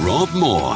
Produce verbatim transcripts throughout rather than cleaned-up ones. Rob Moore.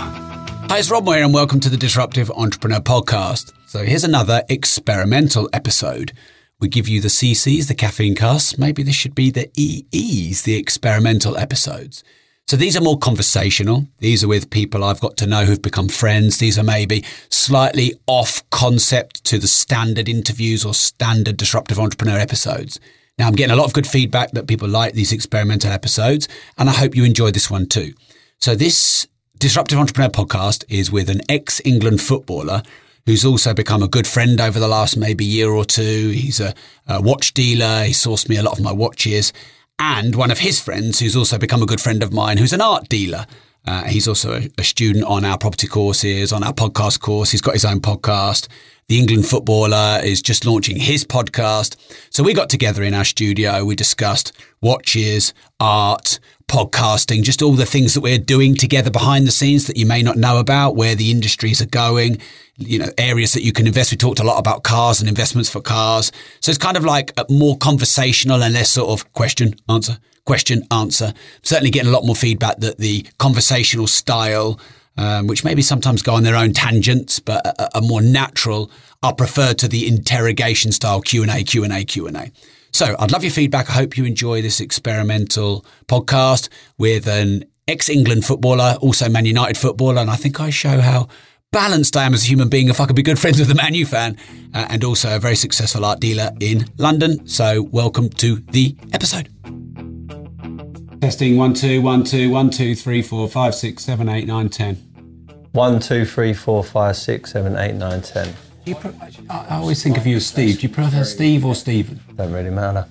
Hi, it's Rob Moore, and welcome to the Disruptive Entrepreneur Podcast. So here's another experimental episode. We give you the C Cs, the caffeine casts. Maybe this should be the E Es, the experimental episodes. So these are more conversational. These are with people I've got to know who've become friends. These are maybe slightly off concept to the standard interviews or standard disruptive entrepreneur episodes. Now, I'm getting a lot of good feedback that people like these experimental episodes, and I hope you enjoy this one too. So this Disruptive Entrepreneur Podcast is with an ex-England footballer who's also become a good friend over the last maybe year or two. He's a, a watch dealer. He sourced me a lot of my watches. And one of his friends, who's also become a good friend of mine, who's an art dealer. Uh, he's also a, a student on our property courses, on our podcast course. He's got his own podcast. The England footballer is just launching his podcast. So we got together in our studio. We discussed watches, art, podcasting, just all the things that we're doing together behind the scenes that you may not know about, where the industries are going, you know, areas that you can invest. We talked a lot about cars and investments for cars. So it's kind of like a more conversational and less sort of question, answer, question, answer. Certainly getting a lot more feedback that the conversational style, um, which maybe sometimes go on their own tangents, but are, are more natural, are preferred to the interrogation style Q and A, Q and A, Q and A. So I'd love your feedback. I hope you enjoy this experimental podcast with an ex-England footballer, also Man United footballer. And I think I show how balanced I am as a human being if I could be good friends with a Man U fan, uh, and also a very successful art dealer in London. So welcome to the episode. Testing one, two, one, two, one, two, three, four, five, six, seven, eight, nine, ten. One, two, three, four, five, six, seven, eight, nine, ten. You pro- I always think of you as Steve. Do you prefer Steve or Stephen? Don't really matter.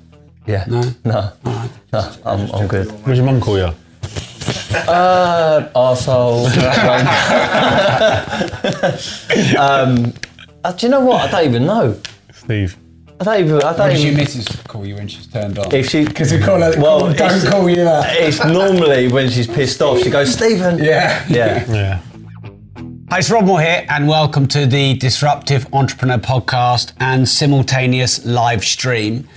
Yeah. No? No. Right. No, I'm, I'm good. What does your mum call you? Uh, arsehole. um, uh, do you know what? I don't even know. Steve. I don't even... I don't what does even... your missus call you when she's turned on? If she... Because we call her... Well, call, don't call you that. It's normally when she's pissed off, she goes, Stephen. Yeah. Yeah. Yeah. Hi, it's Rob Moore here, and welcome to the Disruptive Entrepreneur Podcast and simultaneous live stream.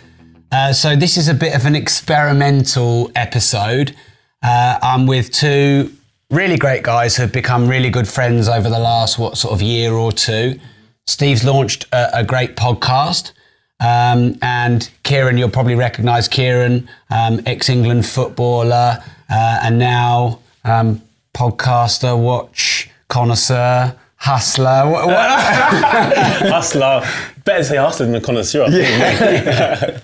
Uh, so this is a bit of an experimental episode. Uh, I'm with two really great guys who have become really good friends over the last, what, sort of year or two. Steve's launched a, a great podcast, um, and Kieran, you'll probably recognise Kieran, um, ex-England footballer, uh, and now um, podcaster, watch... connoisseur, hustler. What, what? Hustler. Better say hustler than a connoisseur. Yeah.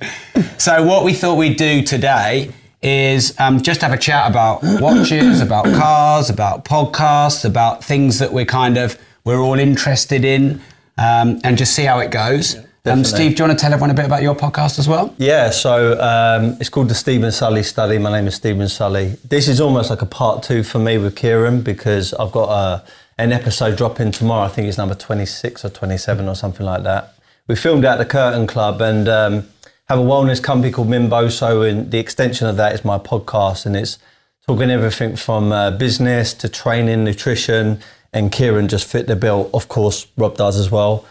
So what we thought we'd do today is um, just have a chat about watches, about cars, about podcasts, about things that we're kind of, we're all interested in, um, and just see how it goes. Yeah, um, Steve, do you want to tell everyone a bit about your podcast as well? Yeah, so um, it's called the Steven Sulley Study. My name is Steven Sulley. This is almost like a part two for me with Kieran because I've got a, an episode dropping tomorrow. I think it's number twenty-six or twenty-seven or something like that. We filmed at the Curtain Club and um, have a wellness company called Mimbo. So in the extension of that is my podcast, and it's talking everything from uh, business to training, nutrition, and Kieran just fit the bill. Of course, Rob does as well.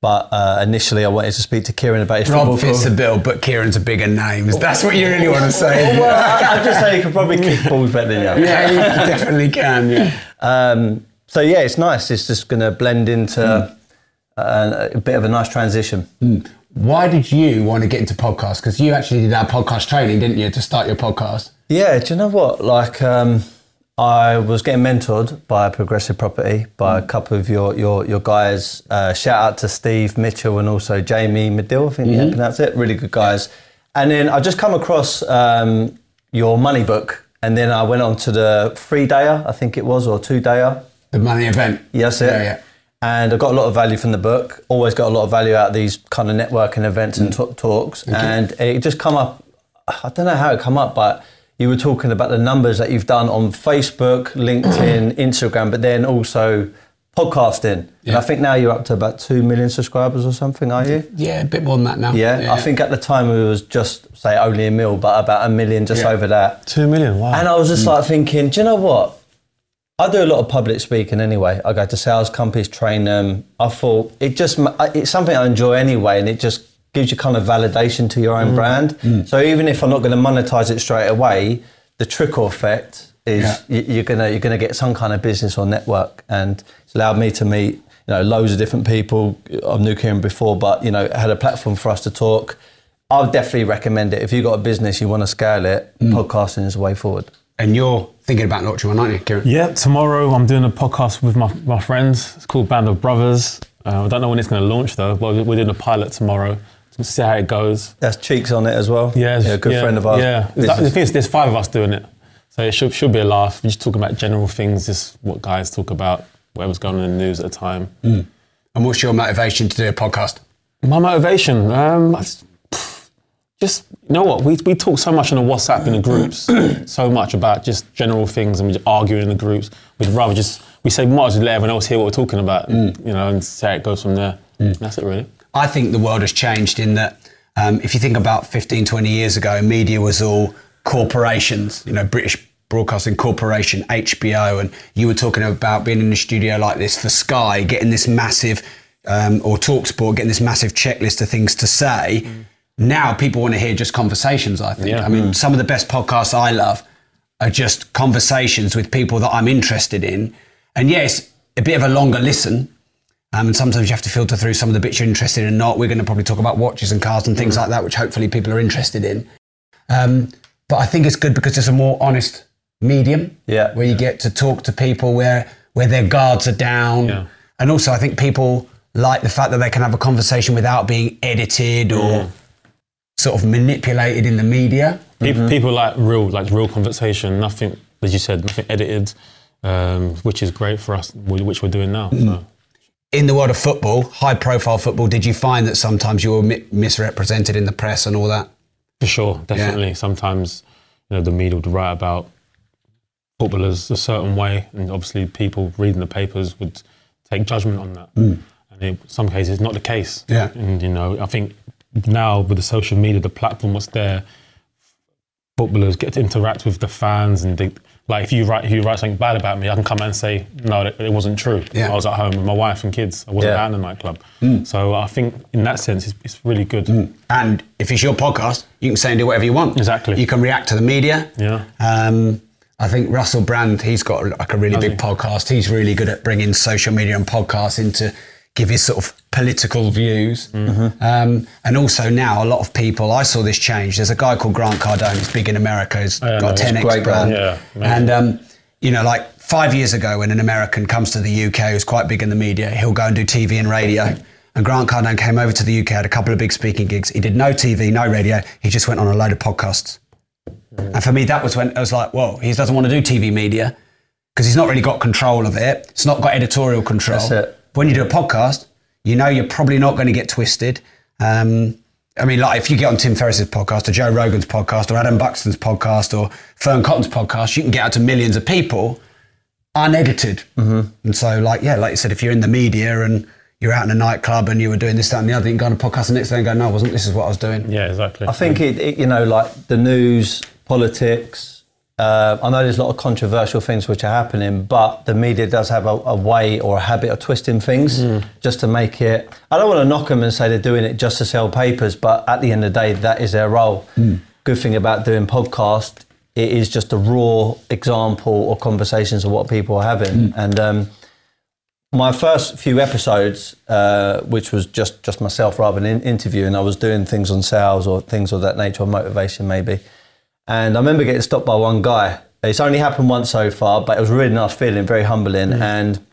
But uh, initially, I wanted to speak to Kieran about his Rob fits the bill, but Kieran's a bigger name. That's what you really want to say. Well, I just say you could probably kick balls better than you. Yeah, you definitely can. Yeah. Um, so yeah, it's nice. It's just going to blend into mm. uh, a bit of a nice transition. Mm. Why did you want to get into podcasts? Because you actually did our podcast training, didn't you, to start your podcast? Yeah. Do you know what? Like, um, I was getting mentored by Progressive Property, by a couple of your your, your guys. Uh, shout out to Steve Mitchell and also Jamie Medill, I think mm-hmm. you pronounce it. Really good guys. And then I just come across um, your money book, and then I went on to the three-dayer, I think it was, or two-dayer. The money event. Yes, it. Yeah, yeah. And I got a lot of value from the book. Always got a lot of value out of these kind of networking events and t- talks. Okay. And it just come up, I don't know how it come up, but you were talking about the numbers that you've done on Facebook, LinkedIn, Instagram, but then also podcasting. Yeah. And I think now you're up to about two million subscribers or something, are you? Yeah, a bit more than that now. Yeah, yeah. I think at the time it was just, say, only a mil, but about a million, just yeah. over that. Two million, wow. And I was just mm. like thinking, do you know what? I do a lot of public speaking anyway. I go to sales companies, train them. I thought it just, it's something I enjoy anyway, and it just gives you kind of validation to your own mm. brand. Mm. So even if I'm not going to monetize it straight away, the trickle effect is yeah. you're gonna you're gonna get some kind of business or network, and it's allowed me to meet you know loads of different people. I knew Kieran before, but you know it had a platform for us to talk. I'll definitely recommend it if you've got a business you want to scale it. Mm. Podcasting is the way forward. And you're thinking about launching one, aren't you, Kieran? Yeah, tomorrow I'm doing a podcast with my, my friends. It's called Band of Brothers. Uh, I don't know when it's going to launch, though. Well, we're doing a pilot tomorrow. We'll see how it goes. There's Cheeks on it as well. Yeah. yeah a good yeah, friend of ours. Yeah. That, the thing is, there's five of us doing it. So it should, should be a laugh. We're just talking about general things, just what guys talk about, whatever's going on in the news at the time. Mm. And what's your motivation to do a podcast? My motivation? Um, Just, you know what, we we talk so much on the WhatsApp in the groups, so much about just general things, and we just argue in the groups. We'd rather just, we say, might as well let everyone else hear what we're talking about, mm. you know, and see how it goes from there. Mm. That's it, really. I think the world has changed in that, um, if you think about fifteen, twenty years ago, media was all corporations, you know, British Broadcasting Corporation, H B O, and you were talking about being in a studio like this for Sky, getting this massive, um, or TalkSport, getting this massive checklist of things to say. Mm. Now people want to hear just conversations, I think. Yeah. I mean, mm. some of the best podcasts I love are just conversations with people that I'm interested in. And yes, a bit of a longer listen. Um, and sometimes you have to filter through some of the bits you're interested in or not. We're going to probably talk about watches and cars and things mm. like that, which hopefully people are interested in. Um, but I think it's good because it's a more honest medium yeah. where you get to talk to people where, where their guards are down. Yeah. And also I think people like the fact that they can have a conversation without being edited or... Yeah. sort of manipulated in the media. People, mm-hmm. people like real, like real conversation. Nothing, as you said, nothing edited, um, which is great for us, which we're doing now. Mm. So. In the world of football, high-profile football, did you find that sometimes you were mi- misrepresented in the press and all that? For sure, definitely. Yeah. Sometimes, you know, the media would write about footballers a certain way, and obviously people reading the papers would take judgment on that. Mm. And in some cases, it's not the case. Yeah. And you know, I think. Now with the social media, the platform was there, footballers get to interact with the fans, and they, like if you write if you write something bad about me, I can come out and say no, it, it wasn't true. Yeah. I was at home with my wife and kids. I wasn't yeah. out in the nightclub. Mm. So I think in that sense, it's, it's really good. Mm. And if it's your podcast, you can say and do whatever you want. Exactly. You can react to the media. Yeah. Um, I think Russell Brand, he's got like a really Does big he? podcast. He's really good at bringing social media and podcasts into. Give his sort of political views. Mm-hmm. Um, and also now a lot of people, I saw this change. There's a guy called Grant Cardone who's big in America. He's got know, a ten X brand. Yeah, and, um, you know, like five years ago when an American comes to the U K who's quite big in the media, he'll go and do T V and radio. And Grant Cardone came over to the U K, had a couple of big speaking gigs. He did no T V, no radio. He just went on a load of podcasts. Mm. And for me, that was when I was like, whoa, he doesn't want to do T V media because he's not really got control of it. It's not got editorial control. That's it. When you do a podcast, you know you're probably not going to get twisted. Um, I mean, like if you get on Tim Ferriss's podcast or Joe Rogan's podcast or Adam Buxton's podcast or Fern Cotton's podcast, you can get out to millions of people unedited. Mm-hmm. And so like, yeah, like you said, if you're in the media and you're out in a nightclub and you were doing this, that and the other, you can go on a podcast the next day and go, no, I wasn't, this is what I was doing. Yeah, exactly. I think, it, it you know, like the news, politics... Uh, I know there's a lot of controversial things which are happening, but the media does have a, a way or a habit of twisting things mm. just to make it... I don't want to knock them and say they're doing it just to sell papers, but at the end of the day, that is their role. Mm. Good thing about doing podcast, it is just a raw example or conversations of what people are having. Mm. And um, my first few episodes, uh, which was just, just myself rather than in- interviewing, I was doing things on sales or things of that nature or motivation maybe. And I remember getting stopped by one guy. It's only happened once so far, but it was a really nice feeling, very humbling. Mm. And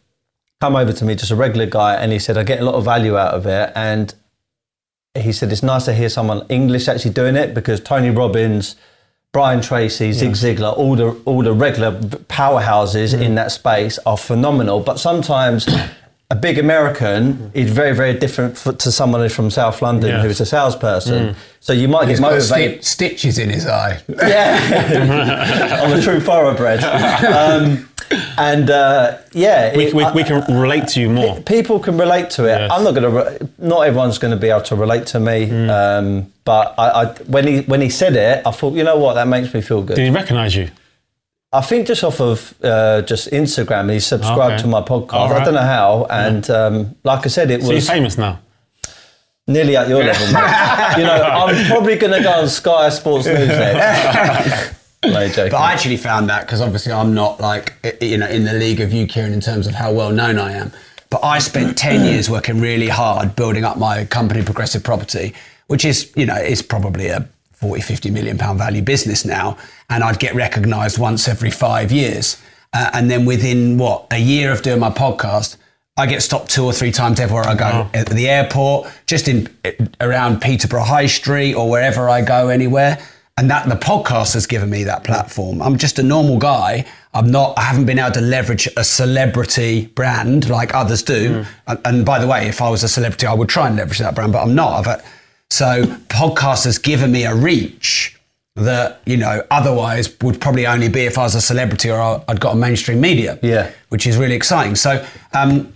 come over to me, just a regular guy, and he said, I get a lot of value out of it. And he said, it's nice to hear someone English actually doing it because Tony Robbins, Brian Tracy, Zig yeah. Ziglar, all the, all the regular powerhouses mm. in that space are phenomenal. But sometimes... a big American is very, very different f- to someone who's from South London yes. who's a salesperson. Mm. So you might He's get motivated. Sti- stitches in his eye. Yeah. I'm a true thoroughbred. Um, and uh, yeah. We, it, we, I, we can relate to you more. People can relate to it. Yes. I'm not going to, re- not everyone's going to be able to relate to me. Mm. Um, but I, I, when he when he said it, I thought, you know what, that makes me feel good. Did he recognise you? I think just off of uh, just Instagram, he subscribed okay. to my podcast. Right. I don't know how, and yeah. um, like I said, it so was... So you're famous now? Nearly at your level, mate. You know, I'm probably going to go on Sky Sports News next. No, joking. But I actually found that, because obviously I'm not like, you know, in the league of you, Kieran, in terms of how well known I am, but I spent ten years working really hard building up my company, Progressive Property, which is, you know, is probably a forty, fifty million pound value business now, and I'd get recognised once every five years. Uh, and then within, what, a year of doing my podcast, I get stopped two or three times everywhere I go. Wow. At the airport, just in around Peterborough High Street or wherever I go anywhere. And that the podcast has given me that platform. I'm just a normal guy. I'm not, I haven't been able to leverage a celebrity brand like others do. Mm. And, and by the way, if I was a celebrity, I would try and leverage that brand, but I'm not. I've So podcast has given me a reach that, you know, otherwise would probably only be if I was a celebrity or I'd got a mainstream media, yeah, which is really exciting. So um,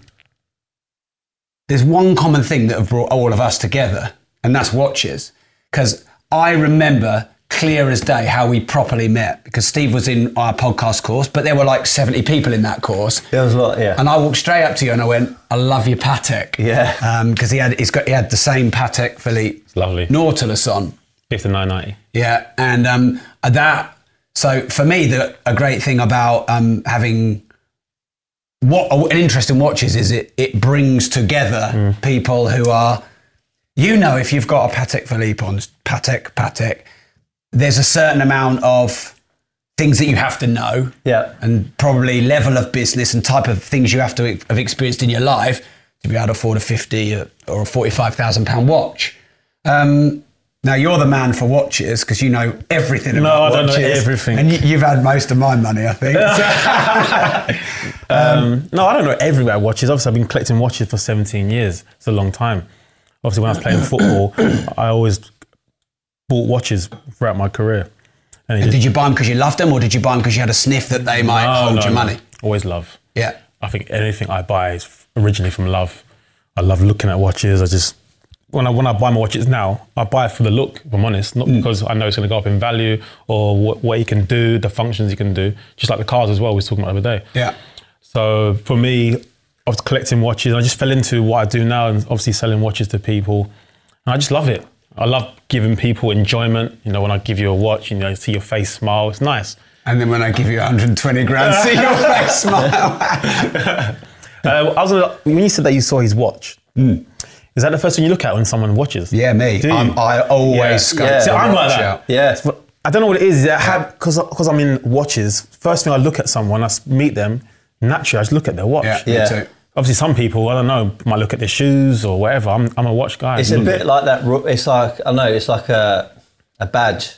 there's one common thing that have brought all of us together, and that's watches. Because I remember clear as day how we properly met, because Steve was in our podcast course, but there were like seventy people in that course. There was a lot, yeah. And I walked straight up to you and I went, I love your Patek. Yeah. Um, because he had he's got he had the same Patek Philippe lovely Nautilus on. fifty-nine ninety. Yeah. And um that so for me the a great thing about um having what an interest in watches is it it brings together mm. people who are, you know, if you've got a Patek Philippe on Patek Patek there's a certain amount of things that you have to know, yeah, and probably level of business and type of things you have to have experienced in your life to be able to afford a fifty or a forty-five thousand pound watch. Um, now you're the man for watches because you know everything about watches. No, I don't know everything. And you, you've had most of my money, I think. So. um, um, no, I don't know everything about watches. Obviously, I've been collecting watches for seventeen years. It's a long time. Obviously, when I was playing football, I always bought watches throughout my career. And, and did you buy them because you loved them, or did you buy them because you had a sniff that they might no, hold no, your no. money? Always love. Yeah. I think anything I buy is originally from love. I love looking at watches. I just, when I when I buy my watches now, I buy it for the look, if I'm honest, not mm. because I know it's going to go up in value or what, what you can do, the functions you can do, just like the cars as well we were talking about the other day. Yeah. So for me, I was collecting watches. I just fell into what I do now and obviously selling watches to people. And I just love it. I love giving people enjoyment. You know, when I give you a watch, you know, see your face smile, it's nice. And then when I give you one hundred twenty grand, see your face smile. uh, I was gonna, when you said that you saw his watch, mm. is that the first thing you look at when someone watches? Yeah, me. I'm, I always yeah. scope yeah. See, I'm like that. Yeah. I don't know what it is. Because yeah. I'm in watches, first thing I look at someone, I meet them, naturally I just look at their watch. Yeah, yeah. Me too. Obviously, some people, I don't know, might look at their shoes or whatever. I'm, I'm a watch guy. It's a bit it. like that. It's like, I know, it's like a, a badge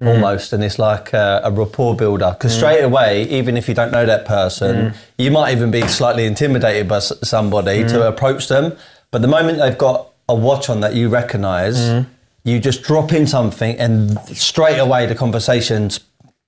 mm. almost, and it's like a, a rapport builder. Because mm. straight away, even if you don't know that person, mm. you might even be slightly intimidated by somebody mm. to approach them. But the moment they've got a watch on that you recognise, mm. you just drop in something, and straight away the conversations,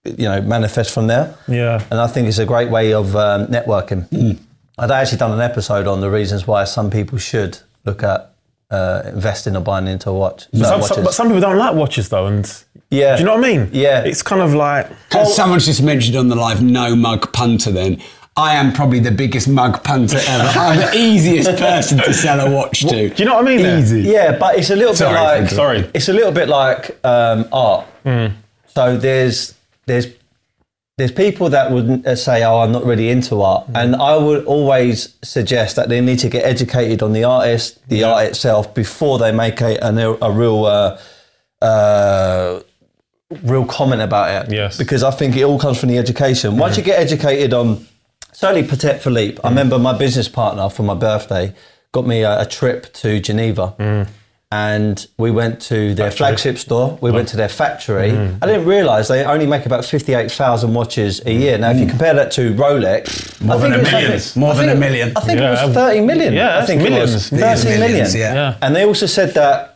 you know, manifest from there. Yeah. And I think it's a great way of um, networking. Mm. I'd actually done an episode on the reasons why some people should look at uh, investing or buying into a watch. But some, some, but some people don't like watches though, and yeah. do you know what I mean? Yeah. It's kind of like... Oh. Someone's just mentioned on the live, no mug punter then. I am probably the biggest mug punter ever. I'm the easiest person to sell a watch to. What, do you know what I mean? Easy. There? Yeah, but it's a little sorry, bit like... Sorry. It's a little bit like um, art. Mm. So there's there's... There's people that would say, oh, I'm not really into art. Mm. And I would always suggest that they need to get educated on the artist, the yeah. art itself, before they make a, a, a real uh, uh, real comment about it. Yes. Because I think it all comes from the education. Once mm. you get educated on, certainly Patek Philippe, mm. I remember my business partner for my birthday got me a, a trip to Geneva. Mm. and we went to their factory. flagship store. We oh. went to their factory. Mm. I didn't realise they only make about fifty-eight thousand watches a year. Now, if you compare that to Rolex... More I than think a million. Like, More I than think, a million. I think yeah. it was thirty million. Yeah, I think millions. It was. thirty million. Yeah. Yeah. And they also said that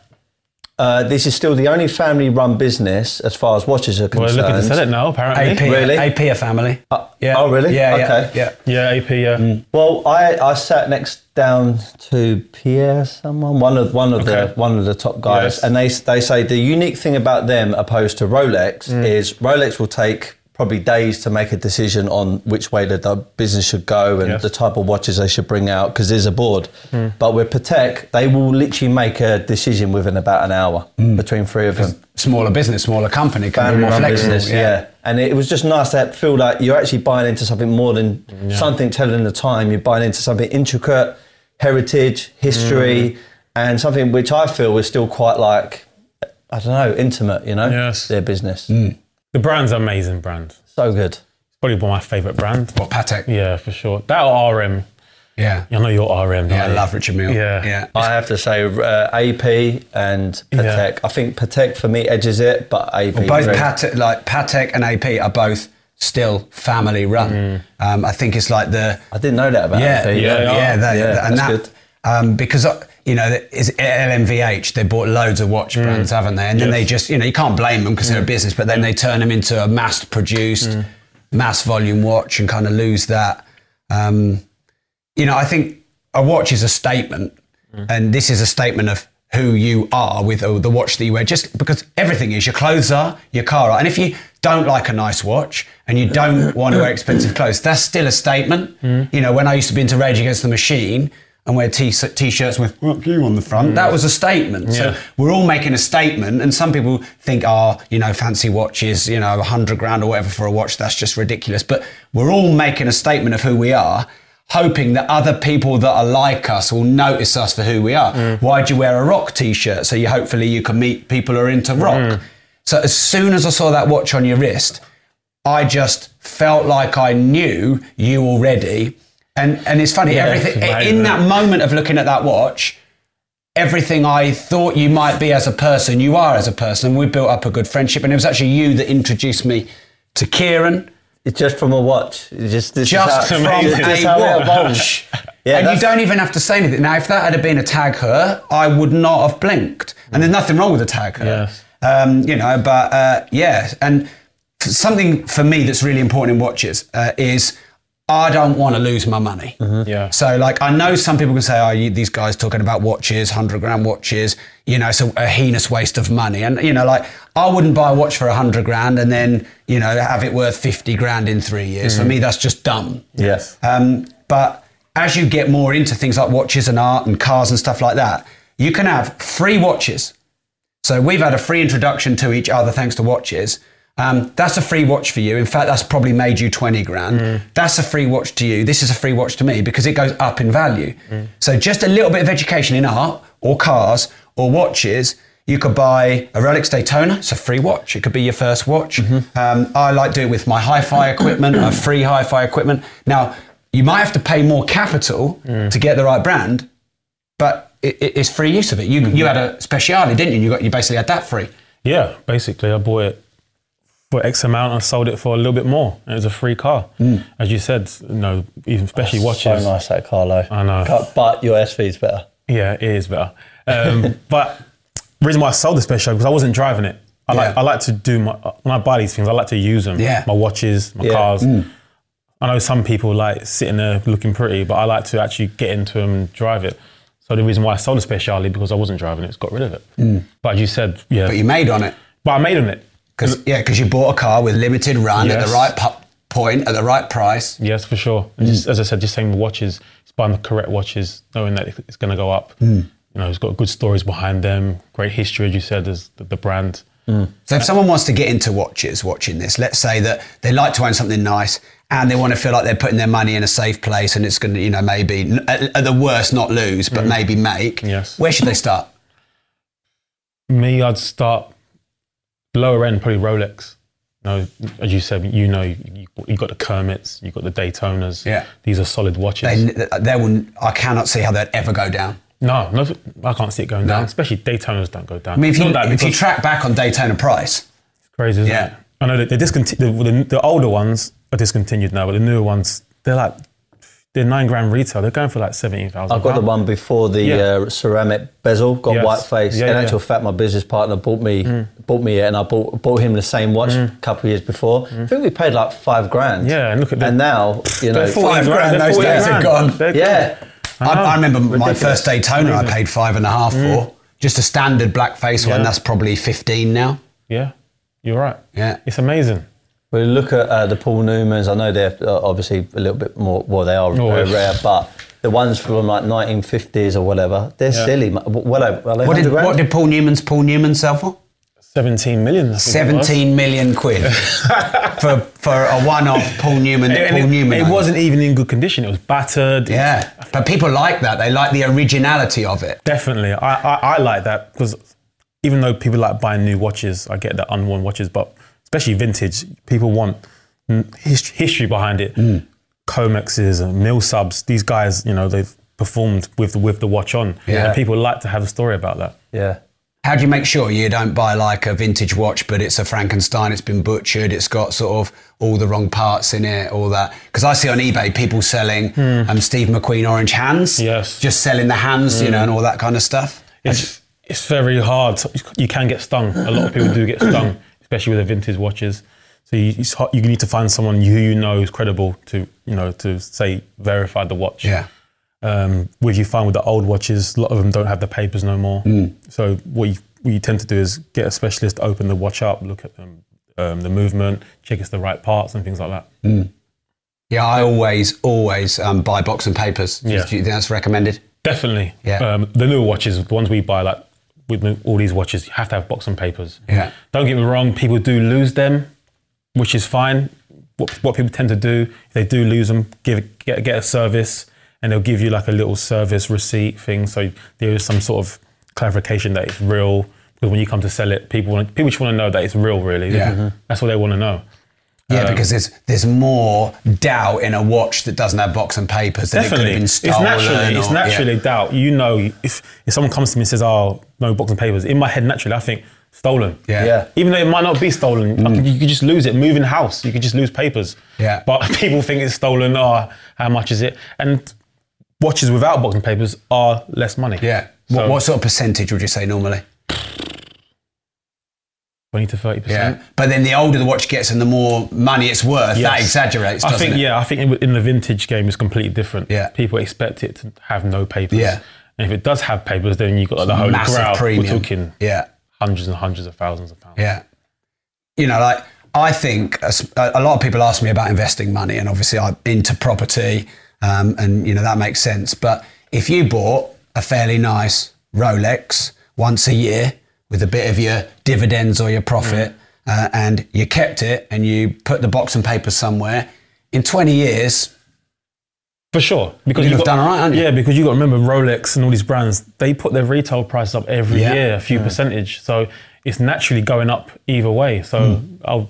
Uh, this is still the only family-run business as far as watches are concerned. Well, looking to sell it now, apparently. A P, really? A P are family. Uh, yeah. Oh, really? Yeah, okay. yeah, yeah. Yeah, A P, yeah. Mm. Well, I, I sat next down to Pierre, someone, one of one of okay. the one of the top guys, yes. and they they say the unique thing about them opposed to Rolex mm. is Rolex will take probably days to make a decision on which way the business should go and yes. the type of watches they should bring out because there's a board. Mm. But with Patek, they will literally make a decision within about an hour mm. between three of them. Smaller business, smaller company, can be more flexible. Business, yeah. yeah. And it was just nice to feel like you're actually buying into something more than yeah. something telling the time. You're buying into something intricate, heritage, history, mm. and something which I feel is still quite like, I don't know, intimate, you know, yes. their business. Mm. The brand's an amazing brand. So good. It's probably one of my favourite brands. What, Patek? Yeah, for sure. That or R M. Yeah. I know you're R M. Yeah, you? I love Richard Mille. Yeah. yeah. I have to say uh, A P and Patek. Yeah. I think Patek for me edges it, but A P. Well, both really. Patek, like Patek and A P are both still family run. Mm. Um, I think it's like the... I didn't know that about yeah, A P. Yeah, yeah. yeah, they, yeah and that's that, good. Um, because... I, You know, it's L M V H, they bought loads of watch brands, mm. haven't they? And yes. then they just, you know, you can't blame them because mm. they're a business, but then they turn them into a mass-produced, mm. mass-volume watch and kind of lose that. Um, you know, I think a watch is a statement, mm. and this is a statement of who you are with the watch that you wear, just because everything is, your clothes are, your car are. And if you don't like a nice watch and you don't want to wear expensive clothes, that's still a statement. Mm. You know, when I used to be into Rage Against the Machine, and wear t- t-shirts with "fuck you" on the front. Mm. That was a statement. Yeah. So we're all making a statement, and some people think, "Ah, oh, you know, fancy watches, you know, a hundred grand or whatever for a watch. That's just ridiculous." But we're all making a statement of who we are, hoping that other people that are like us will notice us for who we are. Mm. Why'd you wear a rock t-shirt? So you hopefully you can meet people who are into rock. Mm. So as soon as I saw that watch on your wrist, I just felt like I knew you already. And and it's funny, yeah, everything right, in right. that moment of looking at that watch, everything I thought you might be as a person, you are as a person. We built up a good friendship, and it was actually you that introduced me to Kieran. It's just from a watch. It's just this just how, from a watch. Yeah, and you don't even have to say anything. Now, if that had been a Tag Heuer, I would not have blinked. And there's nothing wrong with a Tag Heuer. Yeah. Um, you know, but uh, yeah. And something for me that's really important in watches uh, is... I don't want to lose my money. Mm-hmm. Yeah. So, like, I know some people can say, oh, you, these guys talking about watches, one hundred grand watches, you know, it's a, a heinous waste of money. And, you know, like, I wouldn't buy a watch for one hundred grand and then, you know, have it worth fifty grand in three years. Mm-hmm. For me, that's just dumb. Yes. Um, but as you get more into things like watches and art and cars and stuff like that, you can have free watches. So we've had a free introduction to each other thanks to watches. Um, that's a free watch for you. In fact, that's probably made you twenty grand. Mm. That's a free watch to you. This is a free watch to me because it goes up in value. Mm. So just a little bit of education in art or cars or watches. You could buy a Rolex Daytona. It's a free watch. It could be your first watch. Mm-hmm. Um, I like doing it with my hi-fi equipment, my free hi-fi equipment. Now, you might have to pay more capital mm. to get the right brand, but it, it, it's free use of it. You, mm-hmm. you had a Speciale, didn't you? You, got, you basically had that free. Yeah, basically I bought it. For X amount and sold it for a little bit more. It was a free car. Mm. As you said, you know, even especially oh, watches. So nice that car though. I know. But your S V's better. Yeah, it is better. Um, but the reason why I sold the Speciale because I wasn't driving it. I yeah. like I like to do my, when I buy these things, I like to use them. Yeah. My watches, my yeah. cars. Mm. I know some people like sitting there looking pretty, but I like to actually get into them and drive it. So the reason why I sold the Speciale because I wasn't driving it, it's got rid of it. Mm. But as you said, yeah. But you made on it. But I made on it. Cause, yeah, because you bought a car with limited run yes. at the right pu- point, at the right price. Yes, for sure. And mm. just, as I said, just saying watches, just buying the correct watches, knowing that it's going to go up. Mm. You know, it's got good stories behind them, great history, as you said, as the, the brand. Mm. So if someone wants to get into watches watching this, let's say that they like to own something nice and they want to feel like they're putting their money in a safe place and it's going to, you know, maybe at, at the worst not lose, but mm. maybe make. Yes. Where should they start? Me, I'd start... Lower end, probably Rolex. No, as you said, you know, you, you got the Kermits, you got the Daytonas. Yeah, these are solid watches. They, they will, I cannot see how they'd ever go down. No, no, I can't see it going no. down. Especially Daytonas don't go down. I mean, if, you, if you track back on Daytona price, it's crazy, isn't yeah. it? I know that they discontinued. The, the, the older ones are discontinued now, but the newer ones, they're like they're nine grand retail. They're going for like seventeen thousand. I've got the one before the yeah. uh, ceramic bezel, got yes. white face. Yeah, in yeah, actual yeah. fact, my business partner bought me mm. bought me it, and I bought bought him the same watch mm. a couple of years before. Mm. I think we paid like five grand. Yeah, and look at that. And now you know, five grand. grand those days grand. are gone. They're yeah. Gone. I, I remember ridiculous. my first Daytona I paid five and a half mm. for. Just a standard black face yeah. one, that's probably fifteen now. Yeah, you're right. Yeah. It's amazing. We look at uh, the Paul Newmans, I know they're obviously a little bit more, well they are very oh, rare, but the ones from like nineteen fifties or whatever, they're yeah. silly. Well, are they what, did, what did Paul Newman's Paul Newman sell for? seventeen million. seventeen million quid for for a one-off Paul Newman. It, Paul it, Newman it wasn't even in good condition. It was battered. Yeah, but people like that. They like the originality of it. Definitely. I, I, I like that because even though people like buying new watches, I get that unworn watches, but especially vintage, people want history, history behind it. Mm. Comexes and mill subs, these guys, you know, they've performed with, with the watch on. Yeah. And people like to have a story about that. Yeah. How do you make sure you don't buy like a vintage watch, but it's a Frankenstein, it's been butchered, it's got sort of all the wrong parts in it, all that? Because I see on eBay people selling mm. um, Steve McQueen orange hands, yes. just selling the hands, mm. you know, and all that kind of stuff. It's, you... it's very hard. You can get stung. A lot of people do get stung, especially with the vintage watches. So you, it's hard. You need to find someone who you know is credible to, you know, to say, verify the watch. Yeah. Um, which you find with the old watches, a lot of them don't have the papers no more. Mm. So what you, what you tend to do is get a specialist to open the watch up, look at them, um, the movement, check it's the right parts and things like that. Mm. Yeah, I always, always um, buy box and papers. Yeah. Do you think that's recommended? Definitely. Yeah. Um, the newer watches, the ones we buy, like with all these watches, you have to have box and papers. Yeah. Don't get me wrong, people do lose them, which is fine. What, what people tend to do, if they do lose them, give get, get a service. And they'll give you like a little service receipt thing, so there is some sort of clarification that it's real. Because when you come to sell it, people want to, people just want to know that it's real, really. Yeah. Mm-hmm. That's what they want to know. Yeah, um, because there's there's more doubt in a watch that doesn't have box and papers than definitely. It could have been stolen. It's naturally, or, it's naturally yeah. doubt. You know, if if someone comes to me and says, "Oh, no box and papers," in my head naturally I think stolen. Yeah. yeah. Even though it might not be stolen, mm. I could, you could just lose it. Moving house, you could just lose papers. Yeah. But people think it's stolen. Oh, how much is it? And watches without box and papers are less money. Yeah. So what, what sort of percentage would you say normally? twenty to thirty percent. Yeah. But then the older the watch gets and the more money it's worth, yes. that exaggerates, doesn't I think, it? Yeah, I think in the vintage game it's completely different. Yeah. People expect it to have no papers. Yeah. And if it does have papers, then you've got like the Holy Grail. Premium. We're talking yeah. hundreds and hundreds of thousands of pounds. Yeah. You know, like, I think a, a lot of people ask me about investing money, and obviously I'm into property. Um, and, you know, that makes sense. But if you bought a fairly nice Rolex once a year with a bit of your dividends or your profit mm. uh, and you kept it and you put the box and paper somewhere, in twenty years... For sure. Because you've done all right, haven't you? Yeah, because you've got to remember Rolex and all these brands, they put their retail prices up every yeah. year, a few mm. percentage. So it's naturally going up either way. So mm. I'll...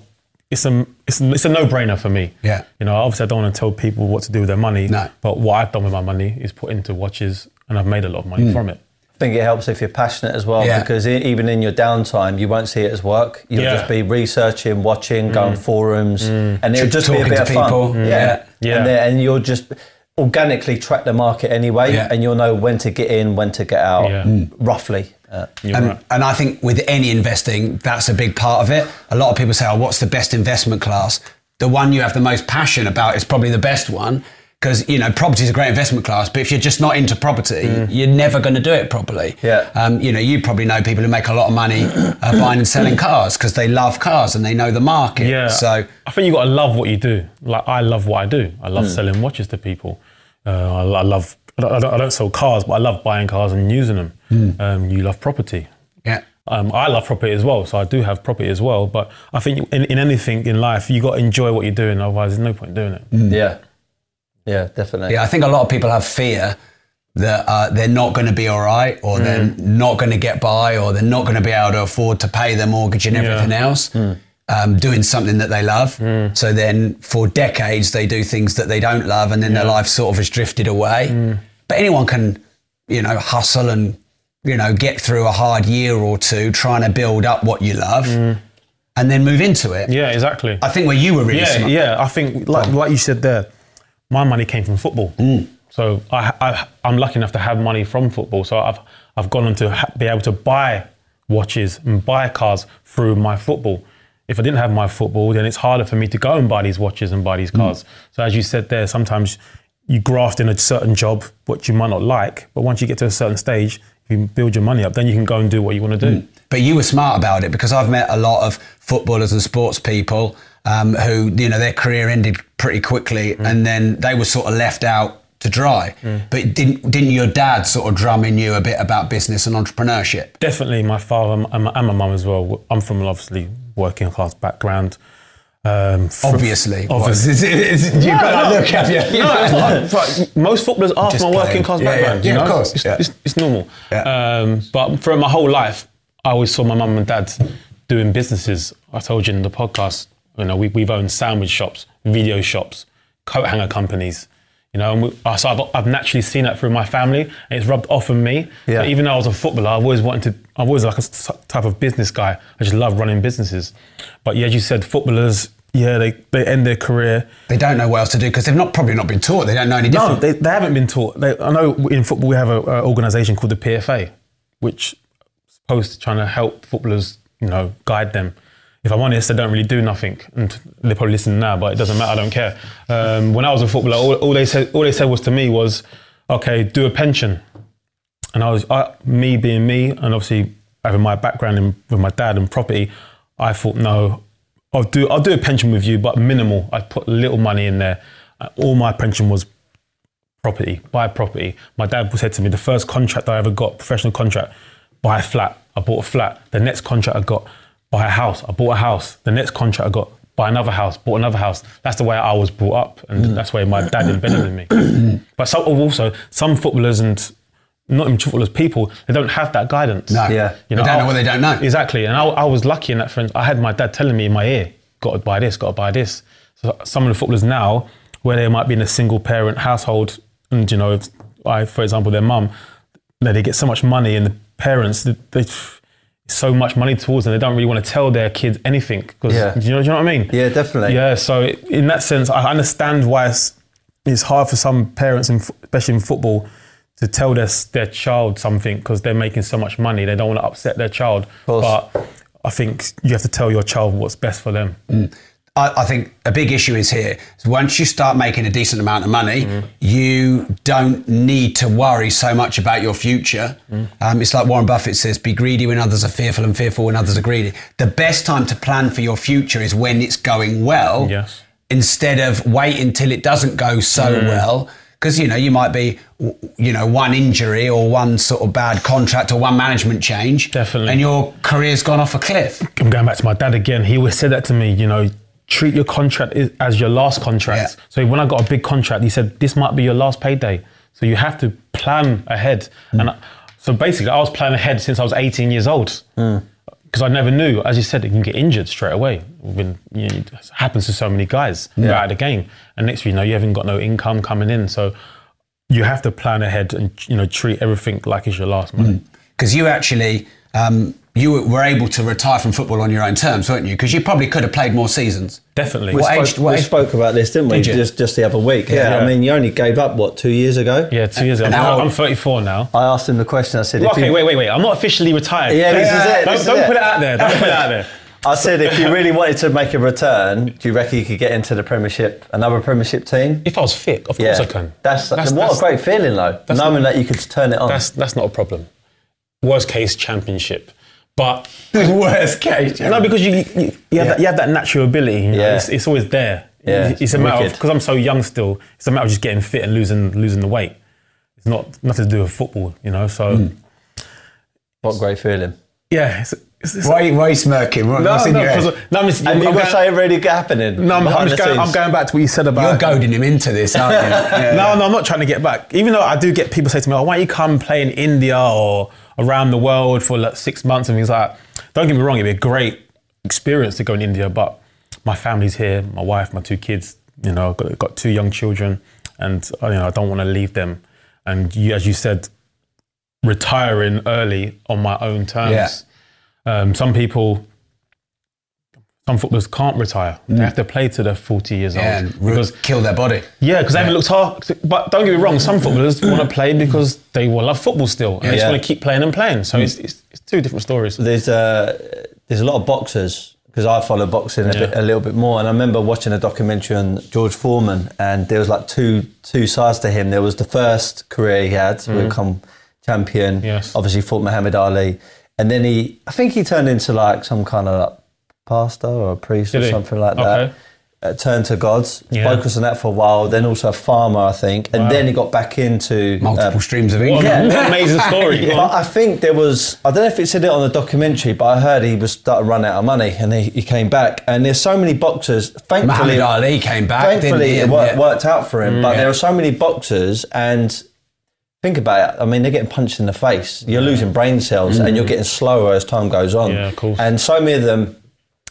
It's a, it's, it's a no-brainer for me. Yeah. You know, obviously I don't want to tell people what to do with their money, no. but what I've done with my money is put into watches and I've made a lot of money mm. from it. I think it helps if you're passionate as well, yeah. because even in your downtime, you won't see it as work. You'll yeah. just be researching, watching, mm. going forums, mm. and it'll just, just be a bit of fun. Mm. Yeah. yeah. And, then, and you'll just organically track the market anyway, yeah. and you'll know when to get in, when to get out, yeah. mm. roughly. Uh, and, right. and I think with any investing, that's a big part of it. A lot of people say, oh, what's the best investment class? The one you have the most passion about is probably the best one because, you know, property is a great investment class, but if you're just not into property, mm. you're never going to do it properly. Yeah. Um, you know, you probably know people who make a lot of money uh, buying and selling cars because they love cars and they know the market. Yeah. So I think you've got to love what you do. Like, I love what I do. I love mm. selling watches to people. Uh, I, I love... I don't, I don't sell cars, but I love buying cars and using them. Mm. Um, you love property. Yeah. Um, I love property as well, so I do have property as well. But I think in, in anything in life, you got to enjoy what you're doing, otherwise there's no point in doing it. Mm. Yeah. Yeah, definitely. Yeah, I think a lot of people have fear that uh, they're not going to be all right, or mm. they're not going to get by, or they're not going to be able to afford to pay their mortgage and everything yeah. else. Mm. Um, doing something that they love. Mm. So then for decades, they do things that they don't love and then yeah. their life sort of has drifted away. Mm. But anyone can you know, hustle and, you know, get through a hard year or two trying to build up what you love mm. and then move into it. Yeah, exactly. I think where you were really yeah, smart. Yeah, I think, like, like you said there, my money came from football. Mm. So I, I, I'm lucky enough to have money from football. So I've I've gone on to ha- be able to buy watches and buy cars through my football. If I didn't have my football, then it's harder for me to go and buy these watches and buy these cars. Mm. So as you said there, sometimes you graft in a certain job, what you might not like, but once you get to a certain stage, if you build your money up, then you can go and do what you want to do. Mm. But you were smart about it, because I've met a lot of footballers and sports people um, who, you know, their career ended pretty quickly mm. and then they were sort of left out to dry. Mm. But didn't didn't your dad sort of drum in you a bit about business and entrepreneurship? Definitely, my father and my, and my mum as well. I'm from obviously working class background. Um, from, obviously, obviously, you've got to look at you. No, it's not, right, most footballers are from a working class yeah, background. Yeah, yeah, you know? Of course, it's, yeah. it's, it's normal. Yeah. Um, but for my whole life, I always saw my mum and dad doing businesses. I told you in the podcast, you know, we, we've owned sandwich shops, video shops, coat hanger companies. You know, and we, so I've, I've naturally seen that through my family, and it's rubbed off on me. Yeah. So even though I was a footballer, I've always wanted to, I've always like a type of business guy. I just love running businesses. But yeah, as you said, footballers, yeah, they, they end their career. They don't know what else to do because they've not probably not been taught. They don't know any different. No, they, they haven't been taught. They, I know in football we have an organisation called the P F A, which is supposed to try to help footballers, you know, guide them. If I'm honest, they don't really do nothing, and they probably listen now, but it doesn't matter. I don't care. Um, when I was a footballer, all, all they said, all they said was to me was, "Okay, do a pension." And I was, I, me being me, and obviously having my background in, with my dad and property, I thought, no, I'll do, I'll do a pension with you, but minimal. I put little money in there. All my pension was property, buy property. My dad said to me, the first contract I ever got, professional contract, buy a flat. I bought a flat. The next contract I got, buy a house. I bought a house. The next contract I got, buy another house, bought another house. That's the way I was brought up, and mm. that's the way my dad embedded in me. But so, also, some footballers and not even footballers, people, they don't have that guidance. No, yeah. You know, they don't know I, what they don't know. Exactly. And I, I was lucky in that, friend. I had my dad telling me in my ear, got to buy this, got to buy this. So some of the footballers now, where they might be in a single parent household, and you know, if I, for example, their mum, they get so much money, and the parents, they, they so much money towards them, they don't really want to tell their kids anything because yeah. you, know, you know what I mean? Yeah, definitely. Yeah, so in that sense, I understand why it's, it's hard for some parents, in, especially in football, to tell their their child something because they're making so much money. They don't want to upset their child. But I think you have to tell your child what's best for them. Mm. I, I think a big issue is here. Is once you start making a decent amount of money, mm. you don't need to worry so much about your future. Mm. Um, it's like Warren Buffett says, be greedy when others are fearful and fearful when others are greedy. The best time to plan for your future is when it's going well, yes. instead of wait until it doesn't go so mm. well. Because, you know, you might be, you know, one injury or one sort of bad contract or one management change. Definitely. And your career's gone off a cliff. I'm going back to my dad again. He always said that to me, you know, treat your contract as your last contract. Yeah. So when I got a big contract, he said, this might be your last payday. So you have to plan ahead. Mm. And I, so basically I was planning ahead since I was eighteen years old. Mm. Cause I never knew, as you said, you can get injured straight away. When, you know, it happens to so many guys yeah. out of the game. And next thing you know, you haven't got no income coming in. So you have to plan ahead and, you know, treat everything like it's your last money. Mm. Cause you actually, um, you were able to retire from football on your own terms, weren't you? Because you probably could have played more seasons. Definitely. We, what spoke, age, what we age? spoke about this, didn't we? Did just just the other week. Yeah. yeah. I mean, you only gave up, what, two years ago? Yeah, two years ago. Now, I'm thirty-four now. I asked him the question. I said... Well, okay, you... wait, wait, wait. I'm not officially retired. Yeah, this yeah. is it. Don't, this don't is put it. it out there. Don't put it out there. I said, if you really wanted to make a return, do you reckon you could get into the Premiership, another Premiership team? If I was fit, of yeah. course I can. That's, that's, that's What that's, a great feeling, though, knowing not, that you could turn it on. That's That's not a problem. Worst case, Championship. But the worst case, no, because you you, you, have, yeah. that, you have that natural ability. You know? yeah. it's, it's always there. Yeah, it's, it's a matter wicked. of because I'm so young still. It's a matter of just getting fit and losing losing the weight. It's not nothing to do with football, you know. So, mm. what a great feeling. Yeah. It's, it's, it's, why, why are you smirking? What, no, what's in no, your head? No, I'm just, and you've got something really happening. No, I'm, I'm, just going, I'm going back to what you said about. You're goading him into this, aren't you? yeah. No, no, I'm not trying to get back. Even though I do get people say to me, oh, "Why don't you come play in India or around the world for like six months and things like that?" Don't get me wrong, it'd be a great experience to go in India, but my family's here, my wife, my two kids, you know, I've got, got two young children, and you know, I don't want to leave them. And you, as you said, retiring early on my own terms. Yeah. Um, some people, some footballers can't retire. Mm. They have to play till they're forty years yeah, old. And because kill their body. Yeah, because yeah. they haven't looked hard. But don't get me wrong, some footballers want to play because they will love football still. And yeah. they just want to keep playing and playing. So mm. it's, it's, it's two different stories. There's, uh, there's a lot of boxers, because I follow boxing a, yeah. bit, a little bit more. And I remember watching a documentary on George Foreman, and there was like two two sides to him. There was the first career he had, mm. become champion, yes. obviously fought Muhammad Ali. And then he, I think he turned into like some kind of like pastor or a priest Did or he? something like that. Okay. Uh, turned to gods, yeah. focused on that for a while, then also a farmer, I think. And wow. then he got back into... Multiple uh, streams of income. Yeah. What an amazing story. yeah. But I think there was, I don't know if it said it on the documentary, but I heard he was starting to run out of money and he, he came back. And there's so many boxers, thankfully... Muhammad Ali came back, Thankfully didn't he? it worked, yeah. worked out for him, mm, but yeah. there are so many boxers and... Think about it. I mean, they're getting punched in the face. You're yeah. losing brain cells mm. and you're getting slower as time goes on. Yeah, of course. And so many of them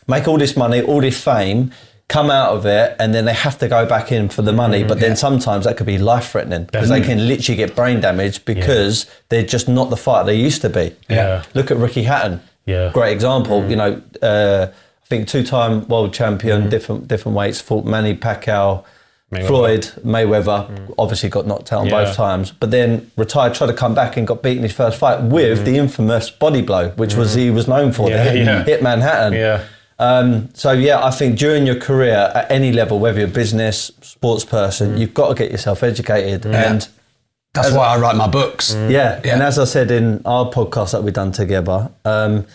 make all this money, all this fame, come out of it, and then they have to go back in for the money. Mm, but yeah. then sometimes that could be life-threatening because they can literally get brain damage because yeah. they're just not the fighter they used to be. Yeah. yeah. Look at Ricky Hatton. Yeah. Great example. Mm. You know, uh, I think two-time world champion, mm. different different weights, fought Manny Pacquiao, Mayweather. Floyd Mayweather mm. obviously got knocked out on yeah. both times, but then retired, tried to come back and got beaten in his first fight with mm. the infamous body blow, which mm. was he was known for, yeah, the hit, yeah. hit Manhattan. Yeah. Um, so yeah, I think during your career at any level, whether you're a business, sports person, mm. you've got to get yourself educated. Mm. And that's why I, I write my books. Mm. Yeah, yeah. And as I said in our podcast that we've done together, um,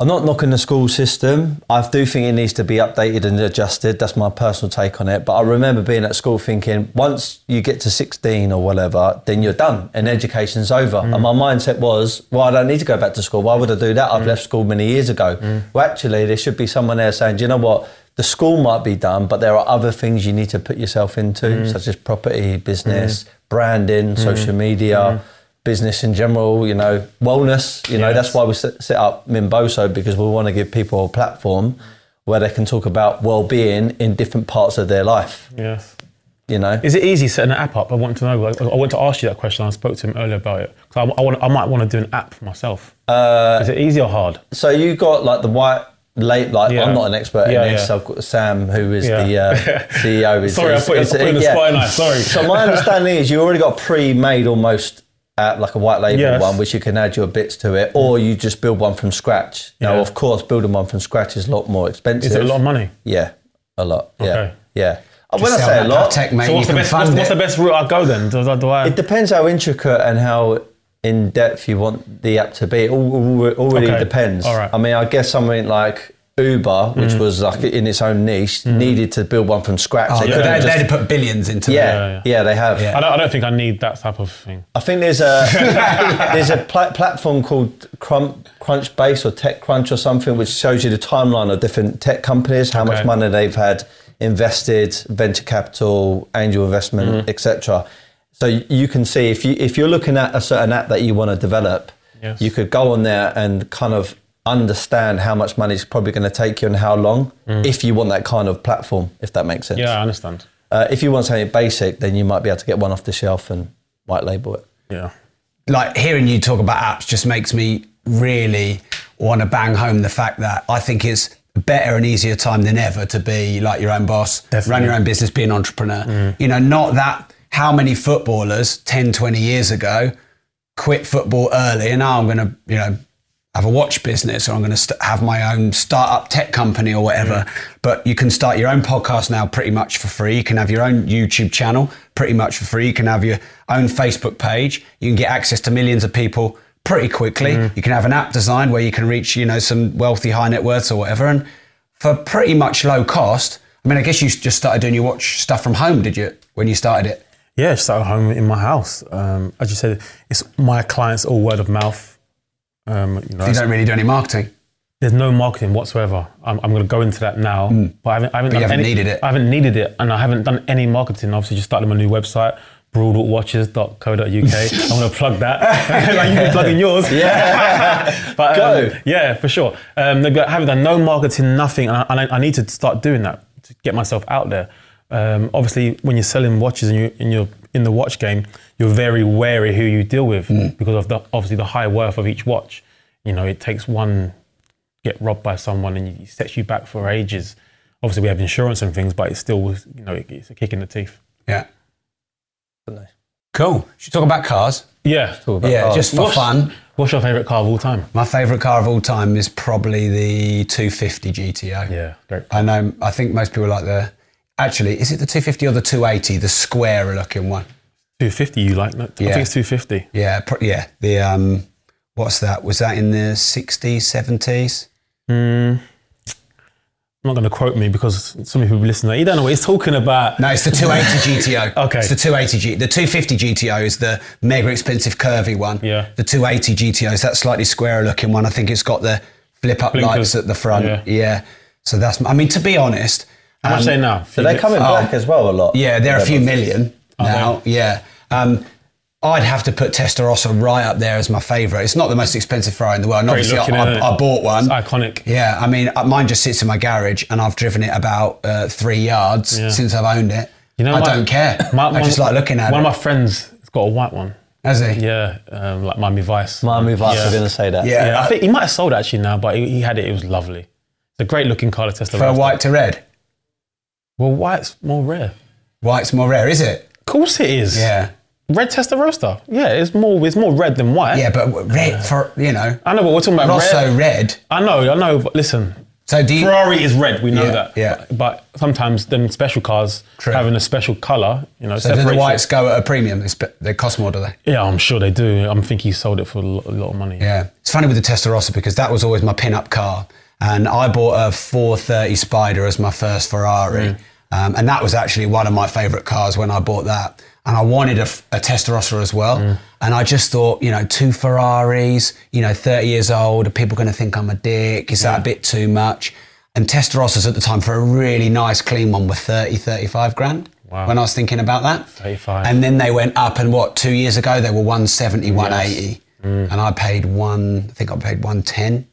I'm not knocking the school system. I do think it needs to be updated and adjusted. That's my personal take on it. But I remember being at school thinking, once you get to sixteen or whatever, then you're done and education's over. Mm. And my mindset was, well, I don't need to go back to school. Why would I do that? I've mm. left school many years ago. Mm. Well, actually, there should be someone there saying, do you know what? The school might be done, but there are other things you need to put yourself into, mm. such as property, business, mm. branding, mm. social media, mm. business in general, you know, wellness, you yes. know, that's why we set up Mimboso, because we want to give people a platform where they can talk about well-being in different parts of their life. Yes. You know. Is it easy setting an app up? I want to know, I want to ask you that question. I spoke to him earlier about it. I, I, want, I might want to do an app for myself. Uh, Is it easy or hard? So you got like the white... Late, like yeah. I'm not an expert yeah, in this. Yeah. So I've got Sam, who is yeah. the uh, C E O. Is, sorry, is, I put, is, I put is, in the yeah. spotlight. Sorry. So my understanding is you already got pre-made almost app, like a white label yes. one, which you can add your bits to it, or you just build one from scratch. Yeah. Now, of course, building one from scratch is a lot more expensive. Is it a lot of money? Yeah, a lot. Yeah, okay. yeah. Just when I say a lot, tech, mate, so what's, the best, what's, what's the best route I go then? Do, do I... It depends how intricate and how in depth you want the app to be. It all, all, all really okay. depends. All right. I mean, I guess something like Uber, which mm. was like in its own niche, mm. needed to build one from scratch. Oh, they yeah. they, just, they had to put billions into yeah, that. Yeah, yeah, yeah, they have. Yeah. I, don't, I don't think I need that type of thing. I think there's a there's a pl- platform called Crunchbase or TechCrunch or something, which shows you the timeline of different tech companies, how okay. much money they've had invested, venture capital, angel investment, mm-hmm. et cetera. So you can see if you if you're looking at a certain app that you want to develop, yes. you could go on there and kind of understand how much money it's probably going to take you and how long, mm. if you want that kind of platform, if that makes sense. Yeah, I understand. Uh, if you want something basic, then you might be able to get one off the shelf and white label it. Yeah. Like hearing you talk about apps just makes me really want to bang home the fact that I think it's better and easier time than ever to be like your own boss, Definitely. run your own business, be an entrepreneur. Mm. You know, not that... How many footballers ten, twenty years ago quit football early and now I'm going to, you know, have a watch business or I'm going to st- have my own startup tech company or whatever. Mm. But you can start your own podcast now pretty much for free. You can have your own YouTube channel pretty much for free. You can have your own Facebook page. You can get access to millions of people pretty quickly. Mm. You can have an app designed where you can reach, you know, some wealthy high net worths or whatever. And for pretty much low cost, I mean, I guess you just started doing your watch stuff from home, did you, when you started it? Yeah, just at home in my house. Um, as you said, it's my clients all word of mouth. Um, you know, so you don't really do any marketing? There's no marketing whatsoever. I'm, I'm going to go into that now, mm. but I haven't, I haven't, but you haven't any, needed it. I haven't needed it, and I haven't done any marketing. Obviously, just started my new website, broadwatches dot co dot U K. I'm going to plug that. Like you can plug in yours. Yeah, but, go. Um, yeah, for sure. Um, I haven't done no marketing, nothing, and I, and I, I need to start doing that to get myself out there. Um, obviously, when you're selling watches and, you, and you're in the watch game, you're very wary who you deal with mm. because of the obviously the high worth of each watch. You know, it takes one get robbed by someone and it sets you back for ages. Obviously, we have insurance and things, but it's still, you know, it's a kick in the teeth. Yeah. Cool. Should we talk about cars? Yeah. Talk about yeah, cars. Just for what's, fun. What's your favourite car of all time? My favourite car of all time is probably the two fifty G T O. Yeah, great. I know, I think most people like the... Actually, is it the two fifty or the two eighty, the square-looking one? two fifty you like, no? Yeah. I think it's two fifty. Yeah, pro yeah. The, um, what's that? Was that in the sixties, seventies? Mm. I'm not going to quote me because some people listen to that. You don't know what he's talking about. No, it's the two eighty G T O. Okay. It's the two eighty G T O. The two fifty G T O is the mega expensive curvy one. Yeah. The two eighty G T O is that slightly squarer looking one. I think it's got the flip up blinkers. Lights at the front. Yeah. yeah. So that's, I mean, to be honest. How much um, they now? So they come in black as well a lot. Yeah, they're a few million now. Yeah. Um, I'd have to put Testarossa right up there as my favourite. It's not the most expensive Ferrari in the world. And obviously, I, I, I bought one. It's iconic. Yeah, I mean, mine just sits in my garage and I've driven it about uh, three yards yeah. since I've owned it. You know, I my, don't care. My, I just my, like looking at one it. One of my friends has got a white one. Has he? Yeah, um, like Miami Vice. Miami Vice, yeah. I was going to say that. Yeah. yeah, I think he might have sold it actually now, but he, he had it. It was lovely. It's a great looking car, the Testarossa. From white to red? Well, white's more rare. White's more rare, is it? Of course it is. Yeah. Red Testarossa, yeah, it's more it's more red than white. Yeah, but red for you know. I know, but we're talking about Rosso red. red. I know, I know, but listen. So do you, Ferrari is red, we know yeah, that. Yeah. But, but sometimes them special cars True. having a special colour, you know. So do the whites it. go at a premium? They cost more, do they? Yeah, I'm sure they do. I think he sold it for a lot, a lot of money. Yeah. yeah, it's funny with the Testarossa because that was always my pin-up car, and I bought a four thirty Spider as my first Ferrari, mm. um, and that was actually one of my favourite cars when I bought that. And I wanted a, a Testarossa as well. Mm. And I just thought, you know, two Ferraris, you know, thirty years old, are people going to think I'm a dick? Is yeah. that a bit too much? And Testarossas at the time for a really nice clean one were thirty, thirty-five grand wow. when I was thinking about that. thirty-five. And then they went up and what, two years ago, they were one seventy, one eighty. Yes. Mm. And I paid one, I think I paid one ten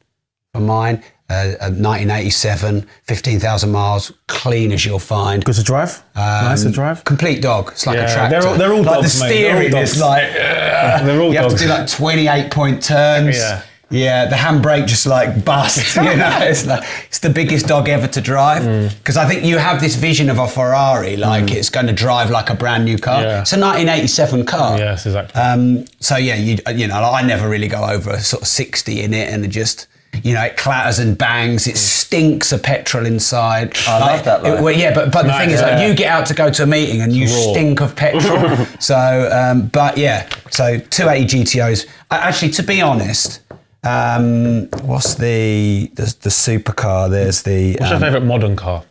for mine. Uh, a nineteen eighty-seven, fifteen thousand miles, clean as you'll find. Good to drive? Um, nice to drive? Complete dog. It's like yeah, a tractor. They're all, they're all like dogs, the steering mate. is like... Uh, they're all you dogs. You have to do like twenty-eight point turns. Yeah. Yeah, the handbrake just like busts, you know? It's, like, it's the biggest dog ever to drive. Because mm. I think you have this vision of a Ferrari, like mm. it's going to drive like a brand new car. Yeah. It's a nineteen eighty-seven car. Yes, exactly. Um, so yeah, you, you know, like I never really go over a sort of sixty in it and it just... You know, it clatters and bangs. It stinks of petrol inside. I like, love that. Like. It, well, yeah, but, but the nice, thing is, yeah. like, you get out to go to a meeting and you Raw. stink of petrol. so, um, but yeah, so two eighty G T Os. Actually, to be honest, um, what's the, the the supercar? There's the. What's um, your favourite modern car?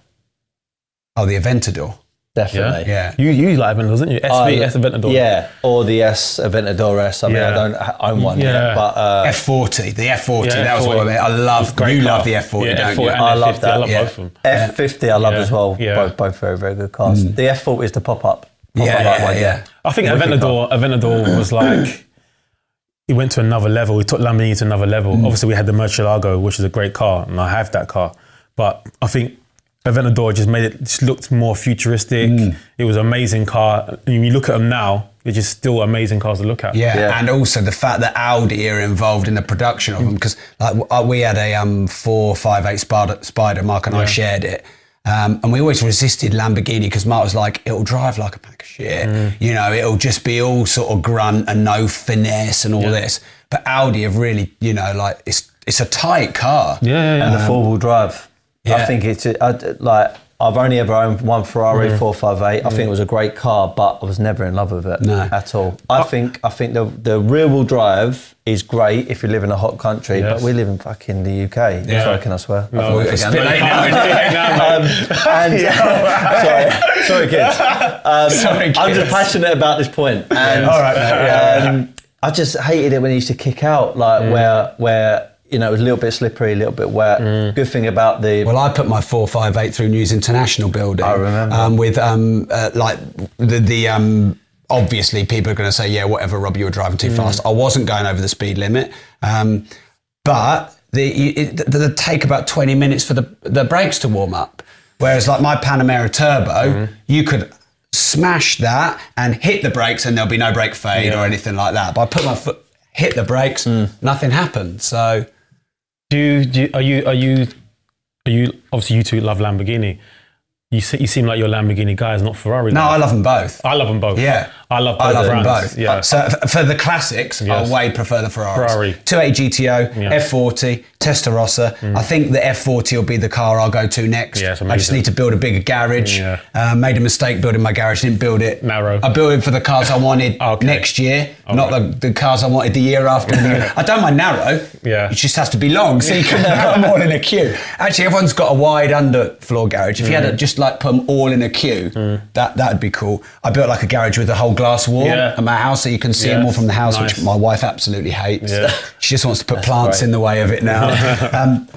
Oh, the Aventador. Definitely. Yeah. yeah. You you like Aventador, didn't you? S V, S Aventador. Yeah, or the S Aventador S. I mean, yeah. I don't own one yeah. yet, but... Uh, F forty, the F forty, yeah, that F forty. Was what I meant. I love, you car. love the F forty, yeah, don't F forty you? I love F fifty, that. I love yeah. both of them. F fifty I love yeah. as well, yeah. both, both very, very good cars. Mm. The F forty is the pop-up. Pop yeah, yeah, like yeah, one, yeah, yeah. I think yeah, Aventador, Aventador was like, it went to another level. We took Lamborghini to another level. Mm. Obviously, we had the Murcielago, which is a great car, and I have that car, but I think... Aventador just made it, just looked more futuristic. Mm. It was an amazing car. I mean, you look at them now, they're just still amazing cars to look at. Yeah, yeah. And also the fact that Audi are involved in the production of them, because like, we had a um, four fifty-eight Spider, Spider, Mark and yeah. I shared it. Um, and we always resisted Lamborghini because Mark was like, it'll drive like a pack of shit. Mm. You know, it'll just be all sort of grunt and no finesse and all yeah. this. But Audi have really, you know, like, it's it's a tight car. Yeah, yeah, yeah. And um, the four-wheel drive. Yeah. I think it's I, like I've only ever owned one Ferrari mm. four fifty-eight. I mm. think it was a great car, but I was never in love with it no. at all. I oh. think I think the the rear wheel drive is great if you live in a hot country, yes. but we live in fucking the U K. Yeah. Sorry, can I swear? No, I it's a bit late now. um, and, yeah. sorry, sorry, kids. Um, sorry, kids. I'm just passionate about this point. And, all right, mate. Um, yeah. I just hated it when it used to kick out, like yeah. where where. You know, it was a little bit slippery, a little bit wet. Mm. Good thing about the... Well, I put my four fifty-eight through News International building. I remember. Um, with, um, uh, like, the... the um, obviously, people are going to say, yeah, whatever, Rob, you were driving too mm. fast. I wasn't going over the speed limit. Um, but the it, the, the take about twenty minutes for the, the brakes to warm up. Whereas, like, my Panamera Turbo, mm. you could... smash that and hit the brakes and there'll be no brake fade yeah. or anything like that. But I put my foot, hit the brakes, mm. nothing happened. So do you, do you, are you, are you, are you, obviously you two love Lamborghini. You, see, you seem like you're Lamborghini guys, not Ferrari guys. No, I love them both. I love them both. Yeah. I love both I love brands. them both. Yeah. So for the classics, yes. I way prefer the Ferraris. Ferrari. two eighty G T O, yeah. F forty, Testarossa. Mm. I think the F forty will be the car I'll go to next. Yeah, I just need to build a bigger garage. Yeah. Uh, made a mistake building my garage, didn't build it. Narrow. I built it for the cars I wanted okay. next year, okay. not the, the cars I wanted the year after. I don't mind narrow. Yeah. It just has to be long, so you can put them all in a queue. Actually, everyone's got a wide underfloor garage. If mm. you had a, just like put them all in a queue, mm. that, that'd be cool. I built like a garage with a whole glass wall yeah. at my house so you can see yeah. them all from the house, nice. Which my wife absolutely hates. Yeah. She just wants to put That's plants great. in the way of it now. um,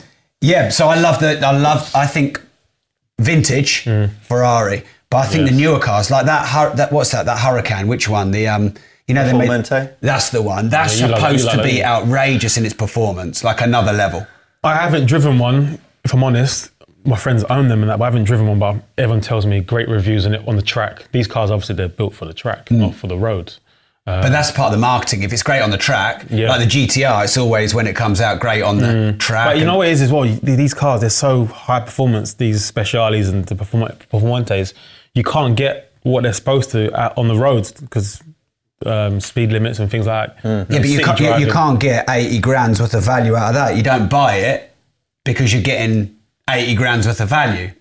yeah, so I love the, I love, I think vintage mm. Ferrari, but I think yes. the newer cars, like that, that, what's that, that Huracan, which one? The, um, you know, they made, that's the one. That's yeah, supposed it, to be it. outrageous in its performance, like another level. I haven't driven one, if I'm honest. My friends own them and that, but I haven't driven one, but everyone tells me great reviews on it on the track. These cars, obviously, they're built for the track, mm. not for the roads. Um, but that's part of the marketing. If it's great on the track, yeah. like the G T R, it's always when it comes out great on the mm. track. But you know what it is as well? These cars, they're so high performance, these Speciales and the Performantes, you can't get what they're supposed to at, on the roads because um, speed limits and things like that. Mm. Yeah, but you can't, you, you can't get eighty grand's worth of value out of that. You don't buy it because you're getting eighty grand's worth of value.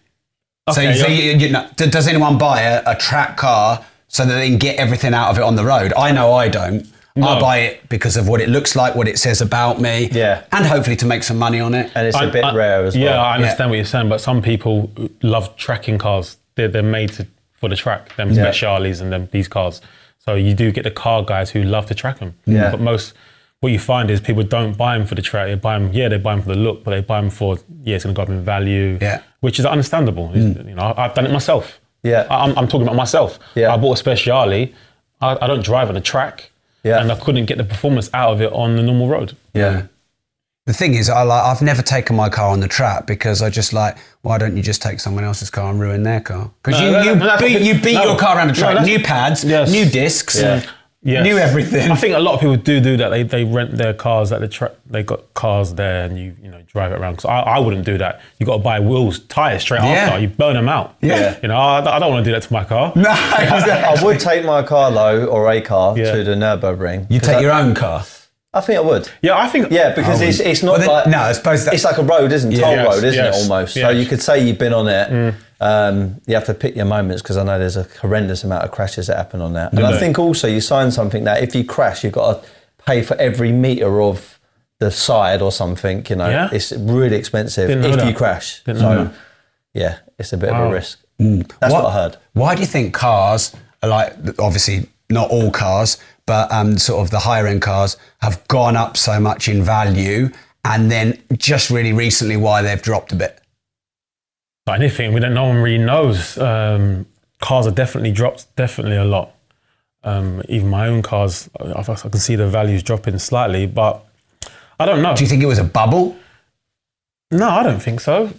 Okay, so, so you, you know, does anyone buy a, a track car so that they can get everything out of it on the road? I know I don't. No. I buy it because of what it looks like, what it says about me, yeah. and hopefully to make some money on it. And it's I, a bit I, rare as yeah, well. Yeah, I understand yeah. what you're saying, but some people love tracking cars. They're, they're made to, for the track, them yeah. Speciales and them, these cars. So you do get the car guys who love to track them. Yeah. But most... what you find is people don't buy them for the track. They buy them, yeah, they buy them for the look, but they buy them for, yeah, it's going to go up in value, yeah. which is understandable. Mm. You know, I've done it myself. Yeah, I, I'm, I'm talking about myself. Yeah. I bought a Speciale. I, I don't drive on the track, yeah. and I couldn't get the performance out of it on the normal road. Yeah. Mm. The thing is, I like, I've never taken my car on the track because I just like, why don't you just take someone else's car and ruin their car? Because no, you, no, you, no, beat, you beat no, your car around the track. No, new pads, yes. new discs. Yeah. Yeah. Yes. Knew everything. I think a lot of people do do that. They they rent their cars at the track. They got cars there, and you you know drive it around. Because I, I wouldn't do that. You got to buy wheels, tires straight yeah. after. You burn them out. Yeah. You know I, I don't want to do that to my car. No. Exactly. I would take my car though, or a car yeah. to the Nürburgring. You take I, your own car. I think I would. Yeah, I think. Yeah, because it's it's not well, then, like no, I suppose that, it's like a road, isn't it? Yeah, toll yes, road, isn't yes, it? Almost. Yes. So you could say you've been on it. Mm. Um, you have to pick your moments because I know there's a horrendous amount of crashes that happen on that. And I think also you sign something that if you crash, you've got to pay for every metre of the side or something, you know. Yeah. It's really expensive if you crash. So, yeah, it's a bit of a risk. Mm. That's what, what I heard. Why do you think cars are like, obviously not all cars, but um, sort of the higher end cars have gone up so much in value and then just really recently why they've dropped a bit? Like anything, we don't. No one really knows. Um, cars are definitely dropped, definitely a lot. Um, even my own cars, I, I can see the values dropping slightly, but I don't know. Do you think it was a bubble? No, I don't think so.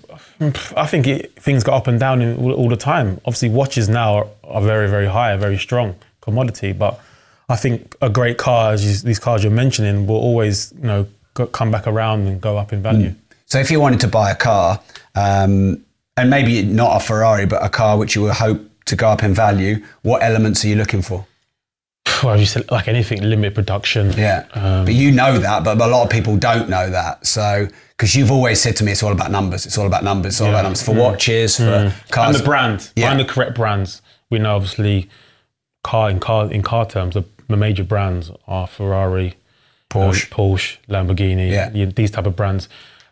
I think it, things go up and down in, all, all the time. Obviously, watches now are, are very, very high, a very strong commodity. But I think a great car, as you, these cars you're mentioning, will always, you know, go, come back around and go up in value. Mm. So, if you wanted to buy a car. Um, And maybe not a Ferrari, but a car which you would hope to go up in value. What elements are you looking for? Well, you said like anything, limited production. Yeah, um, but you know that, but a lot of people don't know that. So, because you've always said to me, it's all about numbers. It's all about numbers. It's all yeah. about numbers for mm. watches, for mm. cars. And the brand, yeah. and the correct brands. We know obviously, car in car in car terms, the, the major brands are Ferrari, Porsche, um, Porsche, Lamborghini, yeah. these type of brands.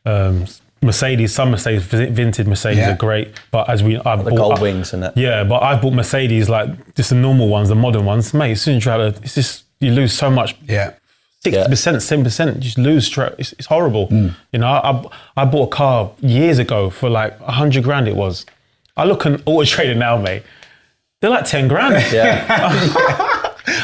Um, Mercedes, some Mercedes, vintage Mercedes yeah. are great, but as we, I've the bought gold I, wings and that. Yeah, but I've bought Mercedes like just the normal ones, the modern ones, mate. As soon as you try to, it's just you lose so much. Yeah, six percent, seven percent, just lose. It's, it's horrible. Mm. You know, I I bought a car years ago for like a hundred grand. It was. I look on Auto Trader now, mate. They're like ten grand. Yeah.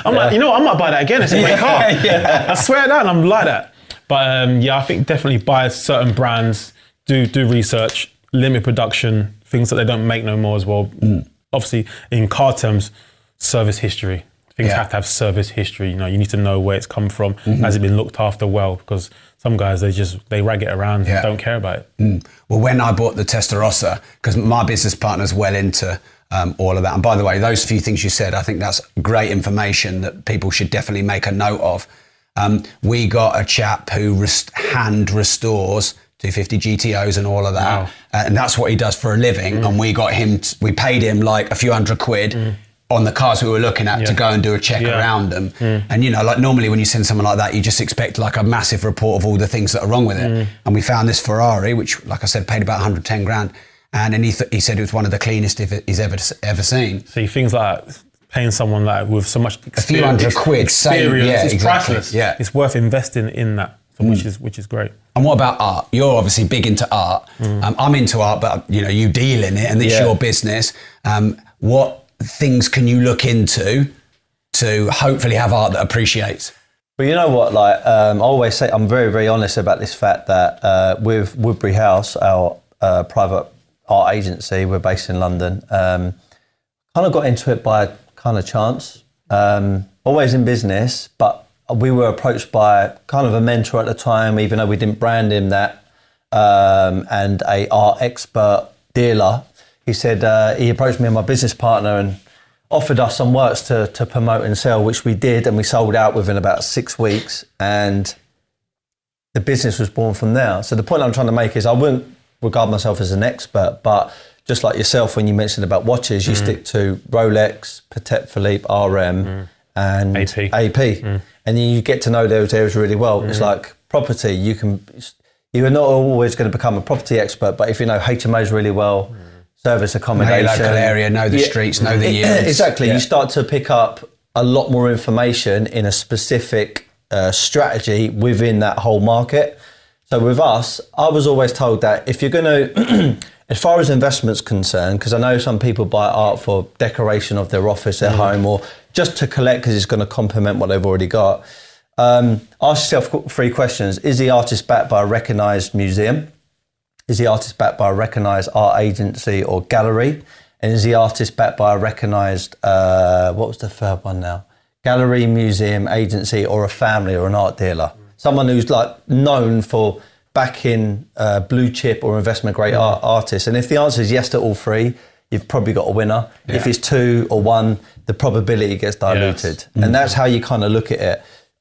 I'm yeah. like, you know what, I might buy that again. It's a great yeah. car. Yeah. I swear that, and I'm like that. But um, yeah, I think definitely buy certain brands. Do do research, limit production, things that they don't make no more as well. Mm. obviously in car terms, service history. Things yeah. have to have service history. You know, you need to know where it's come from. Mm-hmm. Has it been looked after well? Because some guys, they just, they rag it around yeah. and don't care about it. Mm. Well, when I bought the Testarossa, because my business partner's well into um, all of that. And by the way, those few things you said, I think that's great information that people should definitely make a note of. Um, we got a chap who rest hand restores two fifty G T Os and all of that. Wow. Uh, and that's what he does for a living. Mm. And we got him, t we paid him like a few hundred quid mm. on the cars we were looking at yeah. to go and do a check yeah. around them. Mm. And you know, like normally when you send someone like that, you just expect like a massive report of all the things that are wrong with it. Mm. And we found this Ferrari, which like I said, paid about one hundred ten grand. And then he, th he said it was one of the cleanest he's ever, ever seen. See, things like that, paying someone like with so much experience, a few hundred quid, experience, same, yeah, it's exactly. priceless. Yeah. It's worth investing in that, so mm. which is which is great. And what about art? You're obviously big into art. Mm. Um, I'm into art, but you know, you deal in it, and it's yeah. your business. Um, what things can you look into to hopefully have art that appreciates? Well, you know what? Like um, I always say, I'm very very honest about this fact that uh, with Woodbury House, our uh, private art agency, we're based in London. Um, kind of got into it by kind of chance, um, always in business, but we were approached by kind of a mentor at the time, even though we didn't brand him that, um, and a art expert dealer. He said, uh, he approached me and my business partner and offered us some works to, to promote and sell, which we did, and we sold out within about six weeks, and the business was born from there. So the point I'm trying to make is I wouldn't regard myself as an expert, but just like yourself, when you mentioned about watches, you mm. stick to Rolex, Patek Philippe, R M, mm. and A P. A P. Mm. And then you get to know those areas really well. Mm. It's like property. You can, you're not always going to become a property expert, but if you know H M Os really well, mm. service accommodation, know your local area, know the yeah. streets, know the yields. Exactly. Yeah. You start to pick up a lot more information in a specific uh, strategy within that whole market. So with us, I was always told that if you're going to... As far as investment's concerned, because I know some people buy art for decoration of their office, their mm-hmm. home, or just to collect because it's going to complement what they've already got. Um, ask yourself three questions. Is the artist backed by a recognised museum? Is the artist backed by a recognised art agency or gallery? And is the artist backed by a recognised, uh, what was the third one now? Gallery, museum, agency, or a family or an art dealer? Someone who's like known for... back in uh, blue chip or investment grade yeah. art artists? And if the answer is yes to all three, you've probably got a winner. Yeah. If it's two or one, the probability gets diluted. Yes. And mm. that's how you kind of look at it.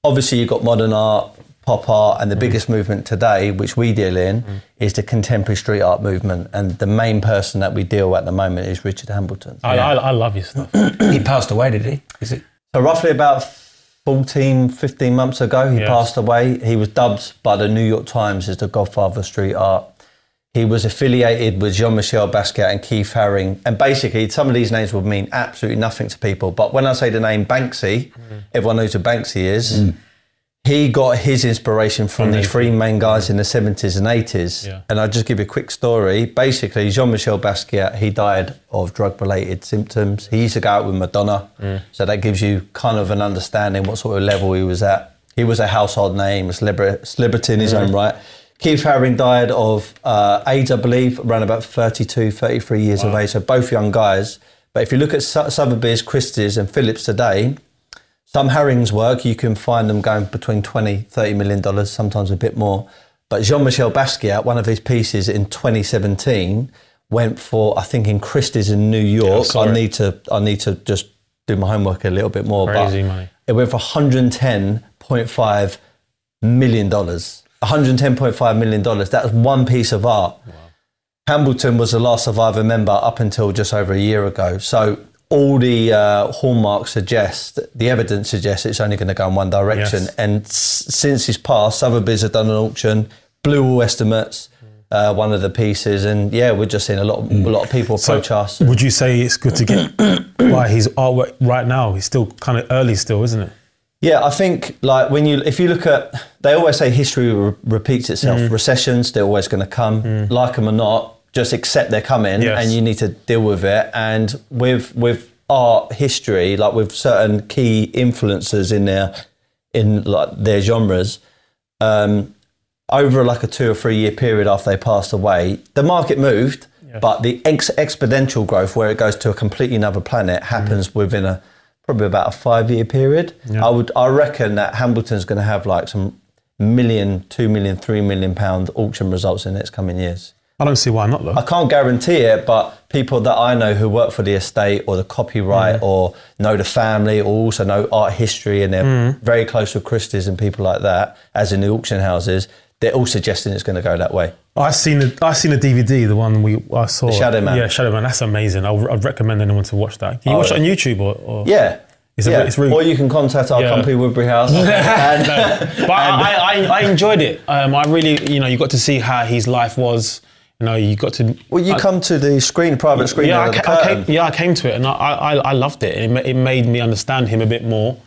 Obviously you've got modern art, pop art, and the mm. biggest movement today, which we deal in, mm. is the contemporary street art movement. And the main person that we deal with at the moment is Richard Hambleton. I, yeah. I, I love his stuff. He passed away, did he? Is it? So roughly about fourteen, fifteen months ago, he yes. passed away. He was dubbed by the New York Times as the godfather of street art. He was affiliated with Jean-Michel Basquiat and Keith Haring. And basically, some of these names would mean absolutely nothing to people. But when I say the name Banksy, mm. everyone knows who Banksy is. Mm. He got his inspiration from these three main guys yeah. in the seventies and eighties. Yeah. And I'll just give you a quick story. Basically, Jean-Michel Basquiat, he died of drug-related symptoms. He used to go out with Madonna. Mm. So that gives you kind of an understanding what sort of level he was at. He was a household name, a celebrity, celebrity in his mm. own right. Keith Haring died of uh, AIDS, I believe, around about thirty-two, thirty-three years wow. of age. So both young guys. But if you look at Sotheby's, Christie's and Phillips today, some Haring's work, you can find them going between twenty, thirty million dollars, sometimes a bit more. But Jean-Michel Basquiat, one of his pieces in twenty seventeen, went for, I think, in Christie's in New York. Yeah, I need to, I need to just do my homework a little bit more. Crazy but money. It went for one hundred ten point five million dollars. one hundred ten point five million dollars. That's one piece of art. Wow. Hambleton was the last surviving member up until just over a year ago. So all the uh, hallmarks suggest, the evidence suggests it's only going to go in one direction. Yes. And s since his past, Sotheby's have done an auction, blew all estimates, uh, one of the pieces, and yeah, we're just seeing a lot, mm. a lot of people approach so us. Would you say it's good to get by his artwork right now? It's still kind of early, still, isn't it? Yeah, I think like when you, if you look at, they always say history re repeats itself. Mm. Recessions, they're always going to come, mm. like them or not. Just accept they're coming, yes. and you need to deal with it. And with with art history, like with certain key influences in their in like their genres, um, over like a two or three year period after they passed away, the market moved, Yeah. But the ex- exponential growth, where it goes to a completely another planet, happens mm. within a probably about a five-year period. Yeah. I would, I reckon that Hambleton's going to have like some million, two million, three million pound auction results in the next coming years. I don't see why not, though. I can't guarantee it, but people that I know who work for the estate or the copyright mm. or know the family or also know art history and they're mm. very close with Christie's and people like that, as in the auction houses, they're all suggesting it's going to go that way. I've seen a, I've seen a D V D, the one we I saw. The Shadow Man. Yeah, Shadow Man. That's amazing. I'll, I'd recommend anyone to watch that. Can you oh, watch it on YouTube? or, or? Yeah. It's yeah. a, it's really, or you can contact our yeah. company, Woodbury House. and, no. But I, I, I enjoyed it. Um, I really, you know, you got to see how his life was. You know, you got to... Well, you I, come to the screen, private screen. Yeah, I, ca- I came, yeah I came to it and I, I, I loved it. It, ma- it made me understand him a bit more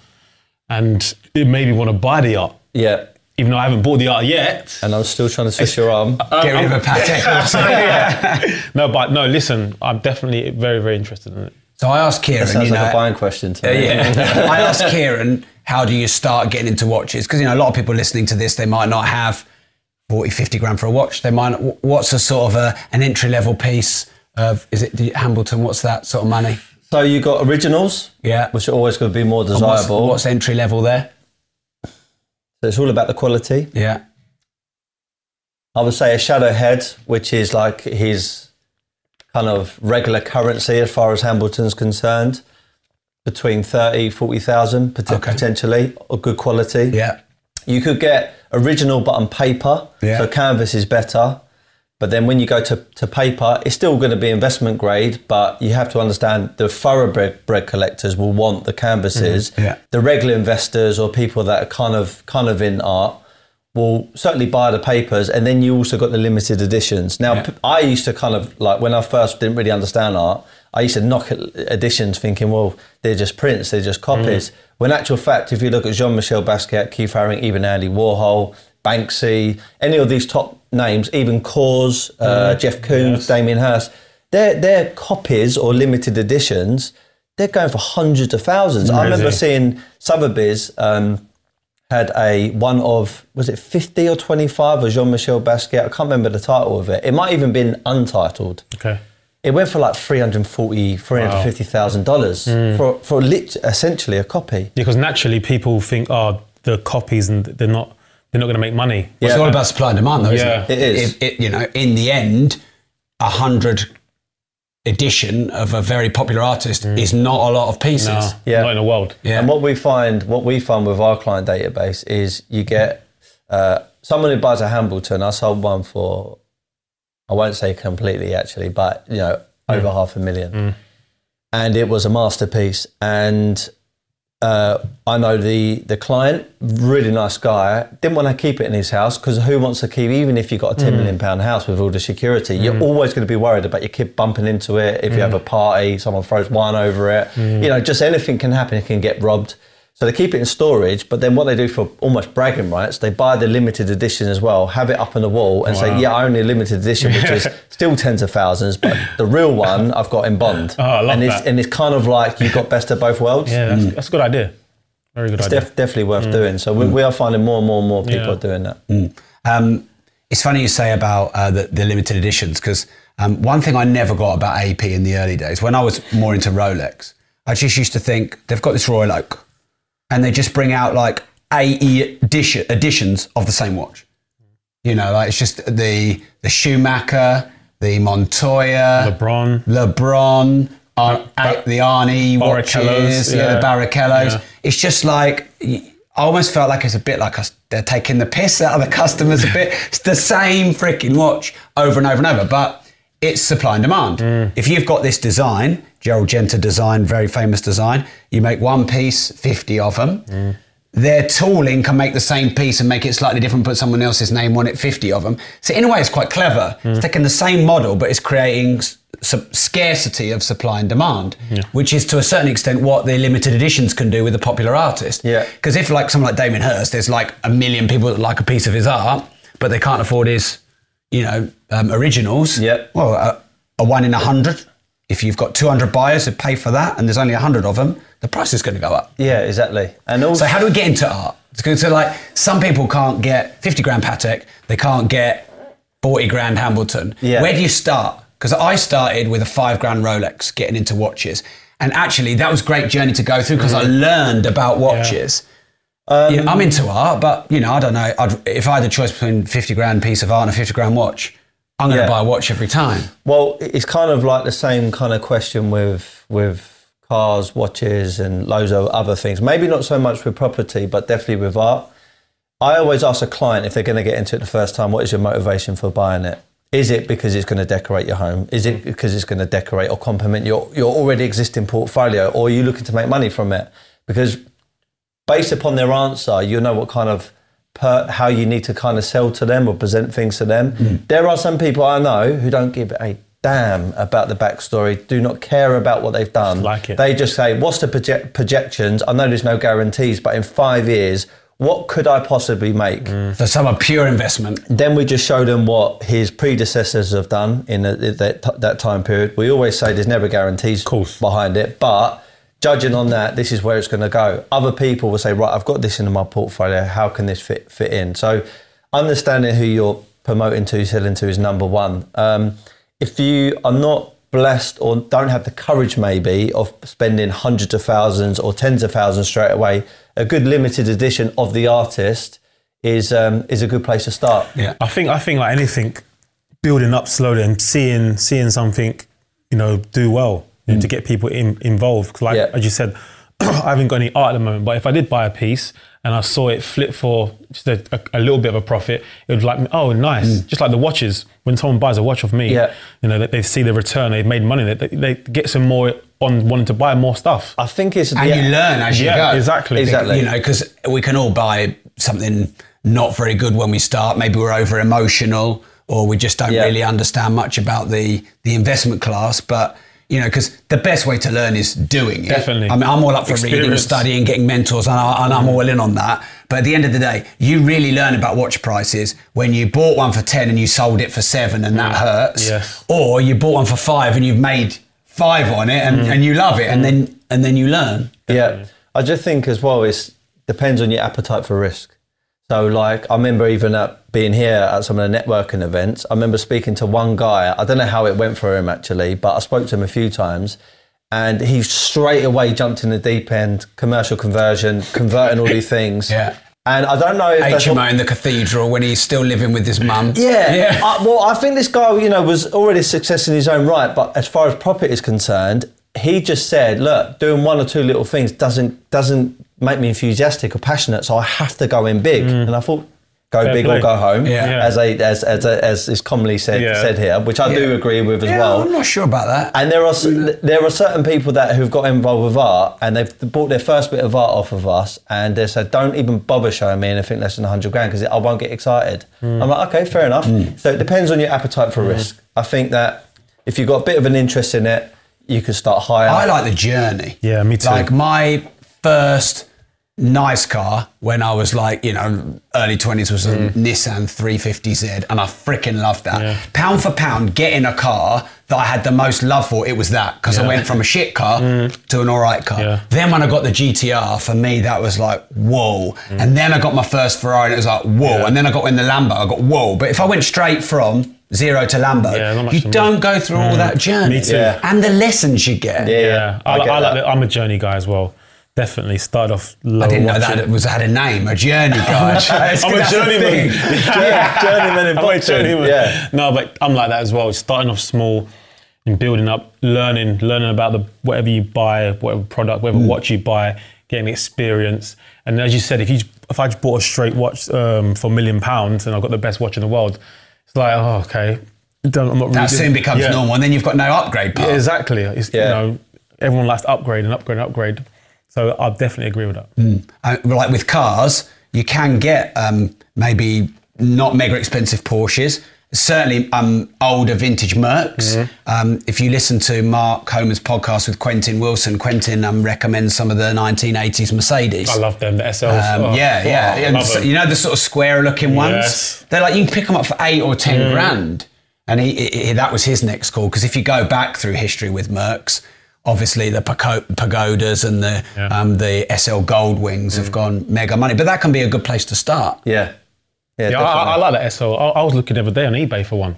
and it made me want to buy the art. Yeah. Even though I haven't bought the art yet. And I'm still trying to twist your arm. Um, Get rid um, of a Patek or something. Yeah. No, but no, listen, I'm definitely very, very interested in it. So I asked Kieran... That sounds you like know, a buying question to me. Yeah. I asked Kieran, how do you start getting into watches? Because, you know, a lot of people listening to this, they might not have forty, fifty grand for a watch. They might... What's a sort of a, an entry-level piece of... Is it the Hambleton? What's that sort of money? So you got originals. Yeah. Which are always going to be more desirable. What's, what's entry-level there? So it's all about the quality. Yeah. I would say a shadow head, which is like his kind of regular currency as far as Hambleton's concerned, between thirty, forty thousand pot- okay. potentially, or good quality. Yeah. You could get original but on paper, yeah. so canvas is better. But then when you go to, to paper, it's still going to be investment grade, but you have to understand the thoroughbred collectors will want the canvases. Mm-hmm. Yeah. The regular investors or people that are kind of kind of in art will certainly buy the papers. And then you also got the limited editions. Now, yeah. I used to kind of like when I first didn't really understand art, I used to knock editions thinking, well, they're just prints, they're just copies. Mm. When in actual fact, if you look at Jean-Michel Basquiat, Keith Haring, even Andy Warhol, Banksy, any of these top names, even Coors, uh, mm. Jeff Koons, yes. Damien Hirst, they're, they're copies or limited editions. They're going for hundreds of thousands. Amazing. I remember seeing Sotheby's um, had a one of, was it fifty or twenty-five of Jean-Michel Basquiat? I can't remember the title of it. It might even been untitled. Okay. It went for like three hundred forty thousand dollars, three hundred fifty thousand dollars wow. mm. for, for lit- essentially a copy. Because naturally people think, oh, the copies and they're not... They're not going to make money. Yeah. It's all about supply and demand, though, isn't yeah. it? It is. It, it, you know, in the end, a hundred edition of a very popular artist mm. is not a lot of pieces. No, yeah. Not in the world. Yeah. And what we find, what we find with our client database is you get uh, someone who buys a Hambleton. I sold one for, I won't say completely actually, but you know, mm. over half a million, mm. and it was a masterpiece. And Uh, I know the, the client, really nice guy, didn't want to keep it in his house because who wants to keep, even if you've got a ten million pounds house with all the security, mm. you're always going to be worried about your kid bumping into it. If mm. you have a party, someone throws wine over it. Mm. You know, just anything can happen. It can get robbed. So they keep it in storage, but then what they do for almost bragging rights, they buy the limited edition as well, have it up on the wall and wow. say, yeah, I own the limited edition, which is still tens of thousands, but the real one I've got in bond. Oh, I love and that. It's, and it's kind of like you've got best of both worlds. Yeah, that's, mm. that's a good idea. Very good it's idea. It's def- definitely worth mm. doing. So we, mm. we are finding more and more and more people yeah. are doing that. Mm. Um, it's funny you say about uh, the, the limited editions, because um, one thing I never got about A P in the early days, when I was more into Rolex, I just used to think, they've got this Royal Oak, and they just bring out like eighty edition, editions of the same watch. You know, like it's just the the Schumacher, the Montoya, LeBron, LeBron, Ar- Bar- a- the Arnie watches, yeah. yeah, the Barrichellos. Yeah. It's just like I almost felt like it's a bit like us, they're taking the piss out of the customers a bit. It's the same freaking watch over and over and over, but it's supply and demand. Mm. If you've got this design. Gerald Genta design, very famous design. You make one piece, fifty of them. Mm. Their tooling can make the same piece and make it slightly different, put someone else's name on it, fifty of them. So in a way, it's quite clever. Mm. It's taking the same model, but it's creating su- scarcity of supply and demand, yeah. which is to a certain extent what the limited editions can do with a popular artist. Yeah. Because if like someone like Damien Hirst, there's like a million people that like a piece of his art, but they can't afford his, you know, um, originals. Yep. Well, a, a one in a hundred. If you've got two hundred buyers who pay for that and there's only one hundred of them, the price is going to go up. Yeah, exactly. And also, so how do we get into art? It's going to like, some people can't get fifty grand Patek, they can't get forty grand Hambleton. Yeah. Where do you start? Because I started with a five grand Rolex getting into watches. And actually, that was a great journey to go through because mm-hmm. I learned about watches. Yeah. Um, you know, I'm into art, but you know, I don't know. I'd, if I had a choice between fifty grand piece of art and a fifty grand watch, I'm going to yeah. buy a watch every time. Well, it's kind of like the same kind of question with with cars, watches, and loads of other things. Maybe not so much with property, but definitely with art. I always ask a client if they're going to get into it the first time, what is your motivation for buying it? Is it because it's going to decorate your home? Is it because it's going to decorate or complement your your already existing portfolio? Or are you looking to make money from it? Because based upon their answer, you'll know what kind of, per, how you need to kind of sell to them or present things to them. Mm. There are some people I know who don't give a damn about the backstory, do not care about what they've done. Just like it. They just say, what's the project- projections? I know there's no guarantees, but in five years, what could I possibly make? Mm. So some are pure investment. Then we just show them what his predecessors have done in a, that, that time period. We always say there's never guarantees behind it, but judging on that, this is where it's going to go. Other people will say, right, I've got this in my portfolio. How can this fit fit in? So understanding who you're promoting to, selling to is number one. Um, if you are not blessed or don't have the courage maybe of spending hundreds of thousands or tens of thousands straight away, a good limited edition of the artist is um, is a good place to start. Yeah, I think I think like anything, building up slowly and seeing seeing something, you know, do well. Mm. To get people in, involved. Like yeah. as you said, I haven't got any art at the moment, but if I did buy a piece and I saw it flip for just a, a, a little bit of a profit, it would like, oh, nice. Mm. Just like the watches. When someone buys a watch off me, yeah. you know, they, they see the return, they've made money, they, they get some more on wanting to buy more stuff. I think it's... And yeah. you learn as you yeah, go. Exactly. exactly. You know, because we can all buy something not very good when we start. Maybe we're over emotional or we just don't yeah. really understand much about the the investment class, but... You know, because the best way to learn is doing it. Definitely. I mean, I'm all up for Experience. reading, studying, getting mentors, and, I, and I'm all in on that. But at the end of the day, you really learn about watch prices when you bought one for ten and you sold it for seven and that hurts. Yes. Or you bought one for five and you've made five on it and, mm. and you love it and then and then you learn. Definitely. Yeah. I just think as well, it depends on your appetite for risk. So like, I remember even at being here at some of the networking events, I remember speaking to one guy, I don't know how it went for him actually, but I spoke to him a few times and he straight away jumped in the deep end, commercial conversion, converting all these things. Yeah. And I don't know if that's... H M O in the cathedral when he's still living with his mum. Yeah. yeah. I, well, I think this guy, you know, was already a success in his own right, but as far as profit is concerned, he just said, look, doing one or two little things doesn't doesn't... make me enthusiastic or passionate, so I have to go in big. Mm. And I thought, go Fair big play. Or go home, yeah. Yeah. as a, as as a, as is commonly said yeah. said here, which I yeah. do agree with as yeah, well. I'm not sure about that. And there are yeah. there are certain people that who've got involved with art and they've bought their first bit of art off of us, and they said, don't even bother showing me anything less than a hundred grand because I won't get excited. Mm. I'm like, okay, fair enough. Mm. So it depends on your appetite for mm. risk. I think that if you've got a bit of an interest in it, you can start higher. I like the journey. Yeah, me too. Like my first nice car when I was like, you know, early twenties was a mm. Nissan three fifty Z and I freaking loved that. Yeah. Pound for pound, getting a car that I had the most love for, it was that because yeah. I went from a shit car mm. to an all right car. Yeah. Then when I got the G T R, for me, that was like, whoa. Mm. And then I got my first Ferrari and it was like, whoa. Yeah. And then I got in the Lambo, I got whoa. But if I went straight from zero to Lambo, yeah, you don't go through mm. all that journey. Me too. Yeah. And the lessons you get. Yeah, yeah. I, I get I like that. I'm a journey guy as well. Definitely start off low. I didn't know watching. that it was had a name, a journey guy. I'm a journeyman. yeah, journeyman in boxing. I'm a journeyman. Yeah. No, but I'm like that as well. Starting off small and building up, learning, learning about the whatever you buy, whatever product, whatever mm. watch you buy, getting experience. And as you said, if you if I just bought a straight watch um, for a million pounds and I've got the best watch in the world, it's like, oh, okay. Don't, I'm not really that soon it. becomes yeah. normal, and then you've got no upgrade part. Yeah, exactly. It's, yeah. You know, everyone likes to upgrade and upgrade and upgrade. So I definitely agree with that. Mm. Uh, like with cars, you can get um, maybe not mega expensive Porsches, certainly um, older vintage Mercs. Mm-hmm. Um, if you listen to Mark Homer's podcast with Quentin Wilson, Quentin um, recommends some of the nineteen eighties Mercedes. I love them, the S Ls. Um, oh, yeah, yeah. Oh, and so, you know the sort of square looking ones? Yes. They're like, you can pick them up for eight or ten mm. grand. And he, he, that was his next call, because if you go back through history with Mercs, obviously, the pagodas and the yeah. um, the S L Goldwings mm. have gone mega money, but that can be a good place to start. Yeah, yeah. yeah I, I like that S L. I, I was looking the other day on eBay for one.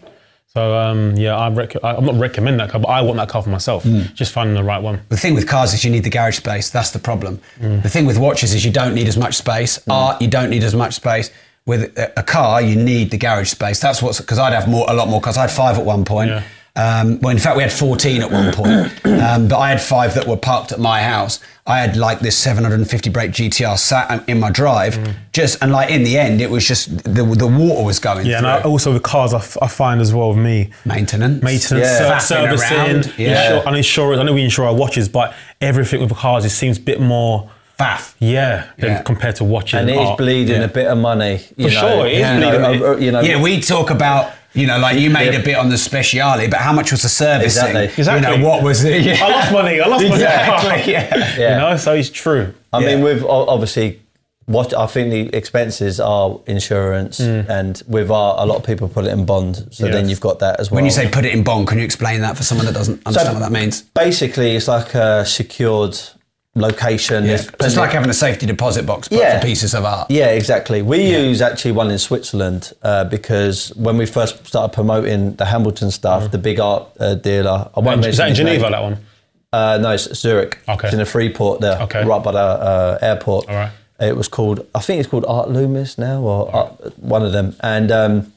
So um, yeah, I rec- I'm not recommend that car, but I want that car for myself. Mm. Just finding the right one. The thing with cars is you need the garage space. That's the problem. Mm. The thing with watches is you don't need as much space. Mm. Art, you don't need as much space. With a car, you need the garage space. That's what's, because I'd have more, a lot more cars. I had five at one point. Yeah. Um, well, in fact, we had fourteen at one point, um, but I had five that were parked at my house. I had like this seven fifty brake G T R sat in my drive, mm. just, and like in the end, it was just, the the water was going yeah, through. Yeah, and I, also the cars I, f- I find as well with me. Maintenance. Maintenance, yeah. ser- servicing, yeah. insur- and insurance. I know we insure our watches, but everything with the cars, it seems a bit more... faff. Yeah, yeah. Compared to watching. And it is bleeding yeah. a bit of money. You For know, sure, it is yeah. bleeding money. Uh, you know, yeah, we talk about, you know, like you made yeah. a bit on the Speciale, but how much was the servicing? Exactly. exactly. You know, what was it? Yeah. I lost money, I lost exactly. money. yeah. yeah. You know, so it's true. I yeah. mean, with obviously, what I think the expenses are insurance mm. and with our, a lot of people put it in bond. So yes. then you've got that as well. When you say put it in bond, can you explain that for someone that doesn't understand so what that means? Basically, it's like a secured... location. Yeah. It's like having a safety deposit box but yeah. for pieces of art. Yeah, exactly. We yeah. use actually one in Switzerland uh, because when we first started promoting the Hambleton stuff, mm. the big art uh, dealer... I won't Is that in Geneva, name. that one? Uh, no, it's Zurich. Okay. It's in a Freeport there, okay. right by the uh, airport. All right. It was called, I think it's called Art Loomis now, or right. art, one of them. And um,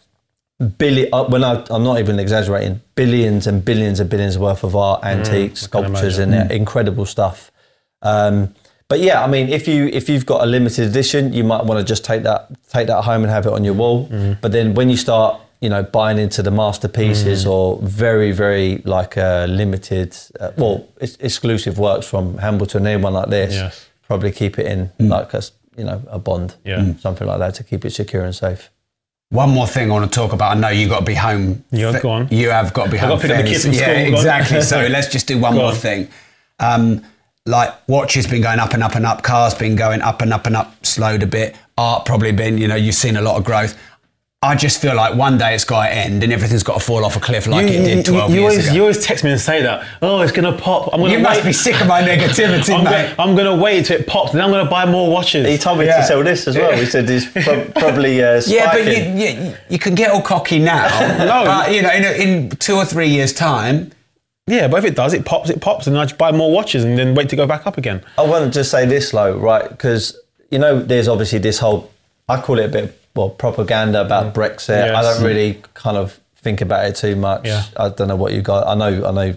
billi- uh, when I, I'm not even exaggerating, billions and billions and billions worth of art, antiques, mm, sculptures and mm. incredible stuff. Um, but yeah, I mean, if you if you've got a limited edition, you might want to just take that take that home and have it on your wall. Mm. But then when you start, you know, buying into the masterpieces mm. or very very like uh, limited, uh, well, it's exclusive works from Hambleton, anyone like this, yes. probably keep it in mm. like a you know a bond, yeah. mm. something like that to keep it secure and safe. One more thing I want to talk about. I know you've got to be home. You're fi- gone. You have got to be home. I've got to pick up the kids from school. Yeah, exactly. So let's just do one go more on. thing. Um, Like watches been going up and up and up, cars been going up and up and up, slowed a bit, art probably been, you know, you've seen a lot of growth. I just feel like one day it's got to end and everything's got to fall off a cliff like you, it did twelve you, you years always, ago. You always text me and say that, oh, it's going to pop. I'm gonna you wait. must be sick of my negativity, I'm mate. Gonna, I'm going to wait till it pops, then I'm going to buy more watches. He told me yeah. to sell this as well. He said he's pro- probably uh, spiking. Yeah, but you, you, you can get all cocky now. no. But, you know, in, in two or three years' time... Yeah, but if it does, it pops, it pops, and I just buy more watches and then wait to go back up again. I want to just say this, though, right, because, you know, there's obviously this whole, I call it a bit of, well, propaganda about Brexit. Yes. I don't really kind of think about it too much. Yeah. I don't know what you guys, I know, I know,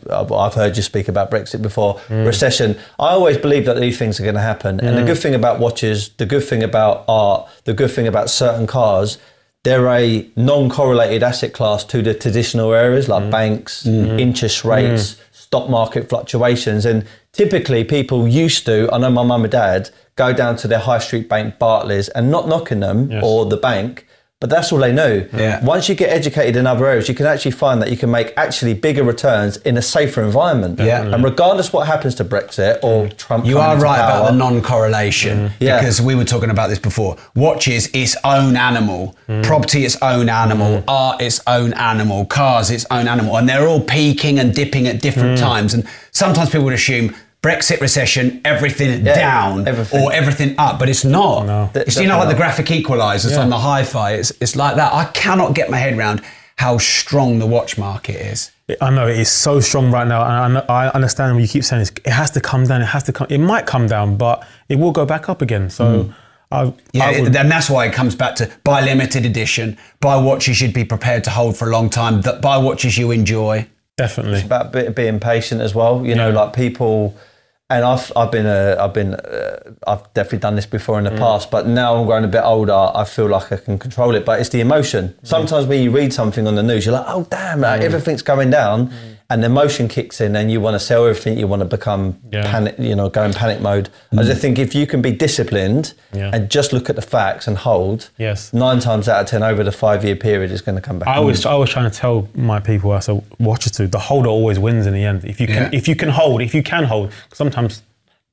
I've heard you speak about Brexit before, mm. recession. I always believe that these things are going to happen. Mm. And the good thing about watches, the good thing about art, the good thing about certain cars, they're a non-correlated asset class to the traditional areas like mm. banks, mm. interest rates, mm. stock market fluctuations. And typically people used to, I know my mum and dad, go down to their high street bank, Barclays, and not knocking them yes. or the bank, but that's all they knew. Yeah. Once you get educated in other areas, you can actually find that you can make actually bigger returns in a safer environment. Yeah. And regardless what happens to Brexit or mm. Trump, you are right power, about the non-correlation mm. yeah. because we were talking about this before. Watches, its own animal. Mm. Property, its own animal. Mm. Art, its own animal. Cars, its own animal. And they're all peaking and dipping at different mm. times. And sometimes people would assume Brexit, recession, everything yeah, down everything. or everything up, but it's not. No. It's, you know, like the graphic equalizers yeah. on the hi-fi, it's, it's like that. I cannot get my head around how strong the watch market is. I know, it is so strong right now, and I, I understand what you keep saying, it has to come down, it has to come, it might come down, but it will go back up again, so... Mm. I, yeah, I would, and that's why it comes back to buy limited edition, buy watches you'd be prepared to hold for a long time, that buy watches you enjoy. Definitely. It's about being patient as well, you yeah. know, like people... And I've I've been a, I've been uh, I've definitely done this before in the mm. past, but now I'm growing a bit older. I feel like I can control it, but it's the emotion. Mm. Sometimes when you read something on the news, you're like, oh damn, like, mm. everything's going down, mm. and the emotion kicks in, and you want to sell everything. You want to become yeah. panic, you know, go in panic mode. Mm. I just think if you can be disciplined yeah. and just look at the facts and hold, yes. nine times out of ten over the five year period, it's going to come back. I always I was trying to tell my people, I said, watch it too. The holder always wins in the end. If you can, yeah. if you can hold, if you can hold, sometimes.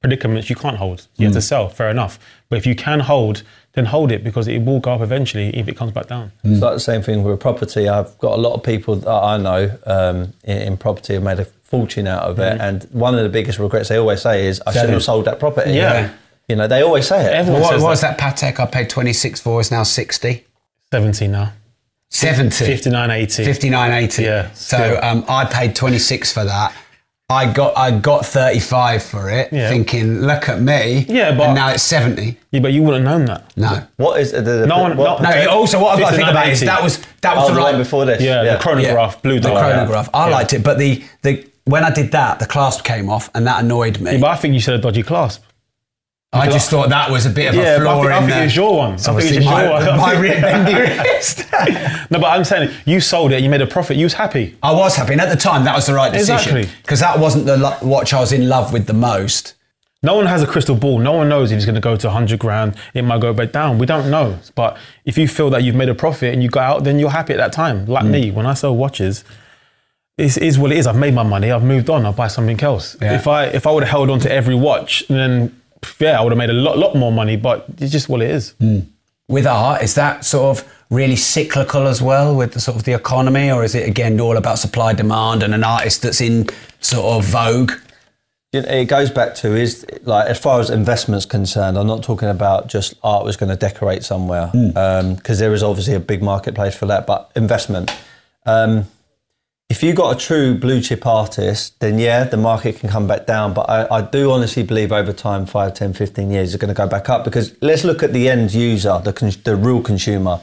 Predicaments you can't hold, you mm. have to sell, fair enough, but if you can hold, then hold it, because it will go up eventually if it comes back down. Mm. It's like the same thing with property. I've got a lot of people that I know um, in, in property have made a fortune out of it, mm. and one of the biggest regrets they always say is I shouldn't have sold that property. Yeah. yeah you know, they always say it. Everyone well, what was that. that Patek I paid twenty-six for is now sixty seventy now. seventy. fifty-nine eighty. fifty-nine eighty. Yeah. So um, I paid twenty-six for that. I got I got thirty-five for it, yeah. thinking, look at me. Yeah, but and now it's seventy. Yeah, but you wouldn't have known that. No. What is the, the, no one? What, no. No. Also, what I've got to think about is that was that was oh, the right before this. Yeah, yeah. The chronograph, yeah. blue. The dollar, chronograph. Yeah. I liked it, but the the when I did that, the clasp came off, and that annoyed me. Yeah, but I think you said a dodgy clasp. I because just thought that was a bit of yeah, a flaw in there. I think, I think it's your one. So I think it's my, your one. My rear bendy wrist. No, but I'm saying you sold it, you made a profit, you was happy. I was happy, and at the time that was the right decision. Exactly. Because that wasn't the lo- watch I was in love with the most. No one has a crystal ball. No one knows if it's going to go to one hundred grand, it might go back down. We don't know. But if you feel that you've made a profit and you got out, then you're happy at that time. Like mm. me, when I sell watches, it is what it is. I've made my money, I've moved on, I'll buy something else. Yeah. If I, if I would have held on to every watch, then... yeah, I would have made a lot, lot more money, but it's just what it is. Mm. With art, is that sort of really cyclical as well with the sort of the economy, or is it again all about supply demand and an artist that's in sort of vogue? It goes back to is like as far as investment's concerned. I'm not talking about just art was going to decorate somewhere because mm. um, there is obviously a big marketplace for that. But investment, um, if you got a true blue chip artist, then yeah, the market can come back down. But I, I do honestly believe over time, five, ten, fifteen years, it's going to go back up. Because let's look at the end user, the con- the real consumer.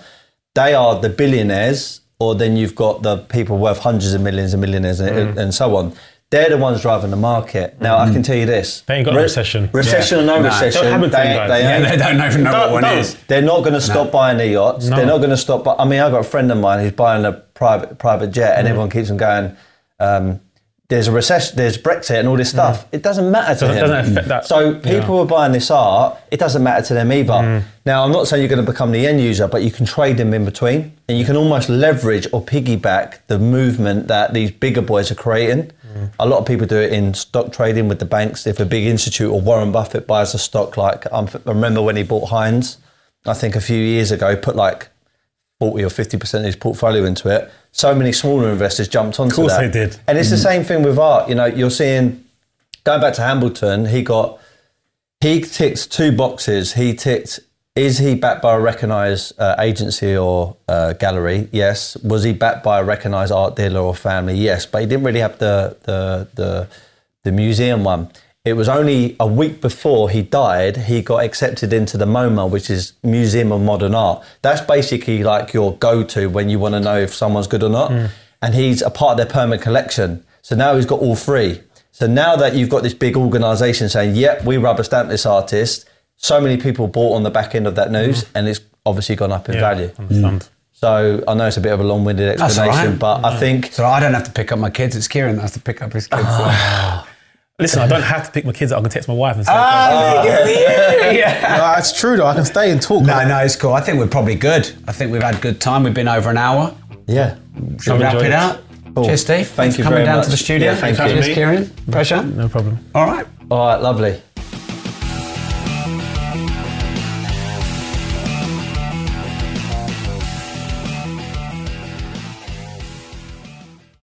They are the billionaires, or then you've got the people worth hundreds of millions and millionaires mm. and, and so on. They're the ones driving the market. Now, mm. I can tell you this. They ain't got Re- a recession. Recession yeah. or no, no recession. Don't they, them, they, yeah, they don't even know don't, what one is. They're not going to stop no. buying the yachts. No. They're not going to stop. Buy- I mean, I've got a friend of mine who's buying a private private jet and mm. everyone keeps on going, um, there's a recession, there's Brexit and all this stuff. Mm. It doesn't matter to so them. It doesn't affect that. So people yeah. who are buying this art, it doesn't matter to them either. Mm. Now, I'm not saying you're going to become the end user, but you can trade them in between and you can almost leverage or piggyback the movement that these bigger boys are creating. A lot of people do it in stock trading with the banks. If a big institute or Warren Buffett buys a stock, like um, I remember when he bought Heinz, I think a few years ago, put like forty or fifty percent of his portfolio into it. So many smaller investors jumped onto that. Of course that. They did. And it's mm. the same thing with art. You know, you're seeing, going back to Hambleton, he got, he ticked two boxes. He ticked, is he backed by a recognised uh, agency or uh, gallery? Yes. Was he backed by a recognised art dealer or family? Yes. But he didn't really have the, the the the museum one. It was only a week before he died, he got accepted into the MoMA, which is Museum of Modern Art. That's basically like your go-to when you want to know if someone's good or not. Mm. And he's a part of their permanent collection. So now he's got all three. So now that you've got this big organisation saying, yep, we rubber stamp this artist, so many people bought on the back end of that news mm. and it's obviously gone up in yeah, value. Mm. So I know it's a bit of a long-winded explanation, right. but yeah. I think... So I don't have to pick up my kids, it's Kieran that has to pick up his kids. Oh. Listen, I don't have to pick my kids up, I can text my wife and say... Oh, oh. Yeah. Yeah. No, it's true though, I can stay and talk. No, no, it's cool. I think we're probably good. I think we've had a good time, we've been over an hour. Yeah. Should we wrap it up? Cool. Cheers, Steve. Thank Thanks you for coming down much. To the studio. Yeah, thank, thank you. Cheers, Kieran. Pleasure. No problem. All right. All right, lovely.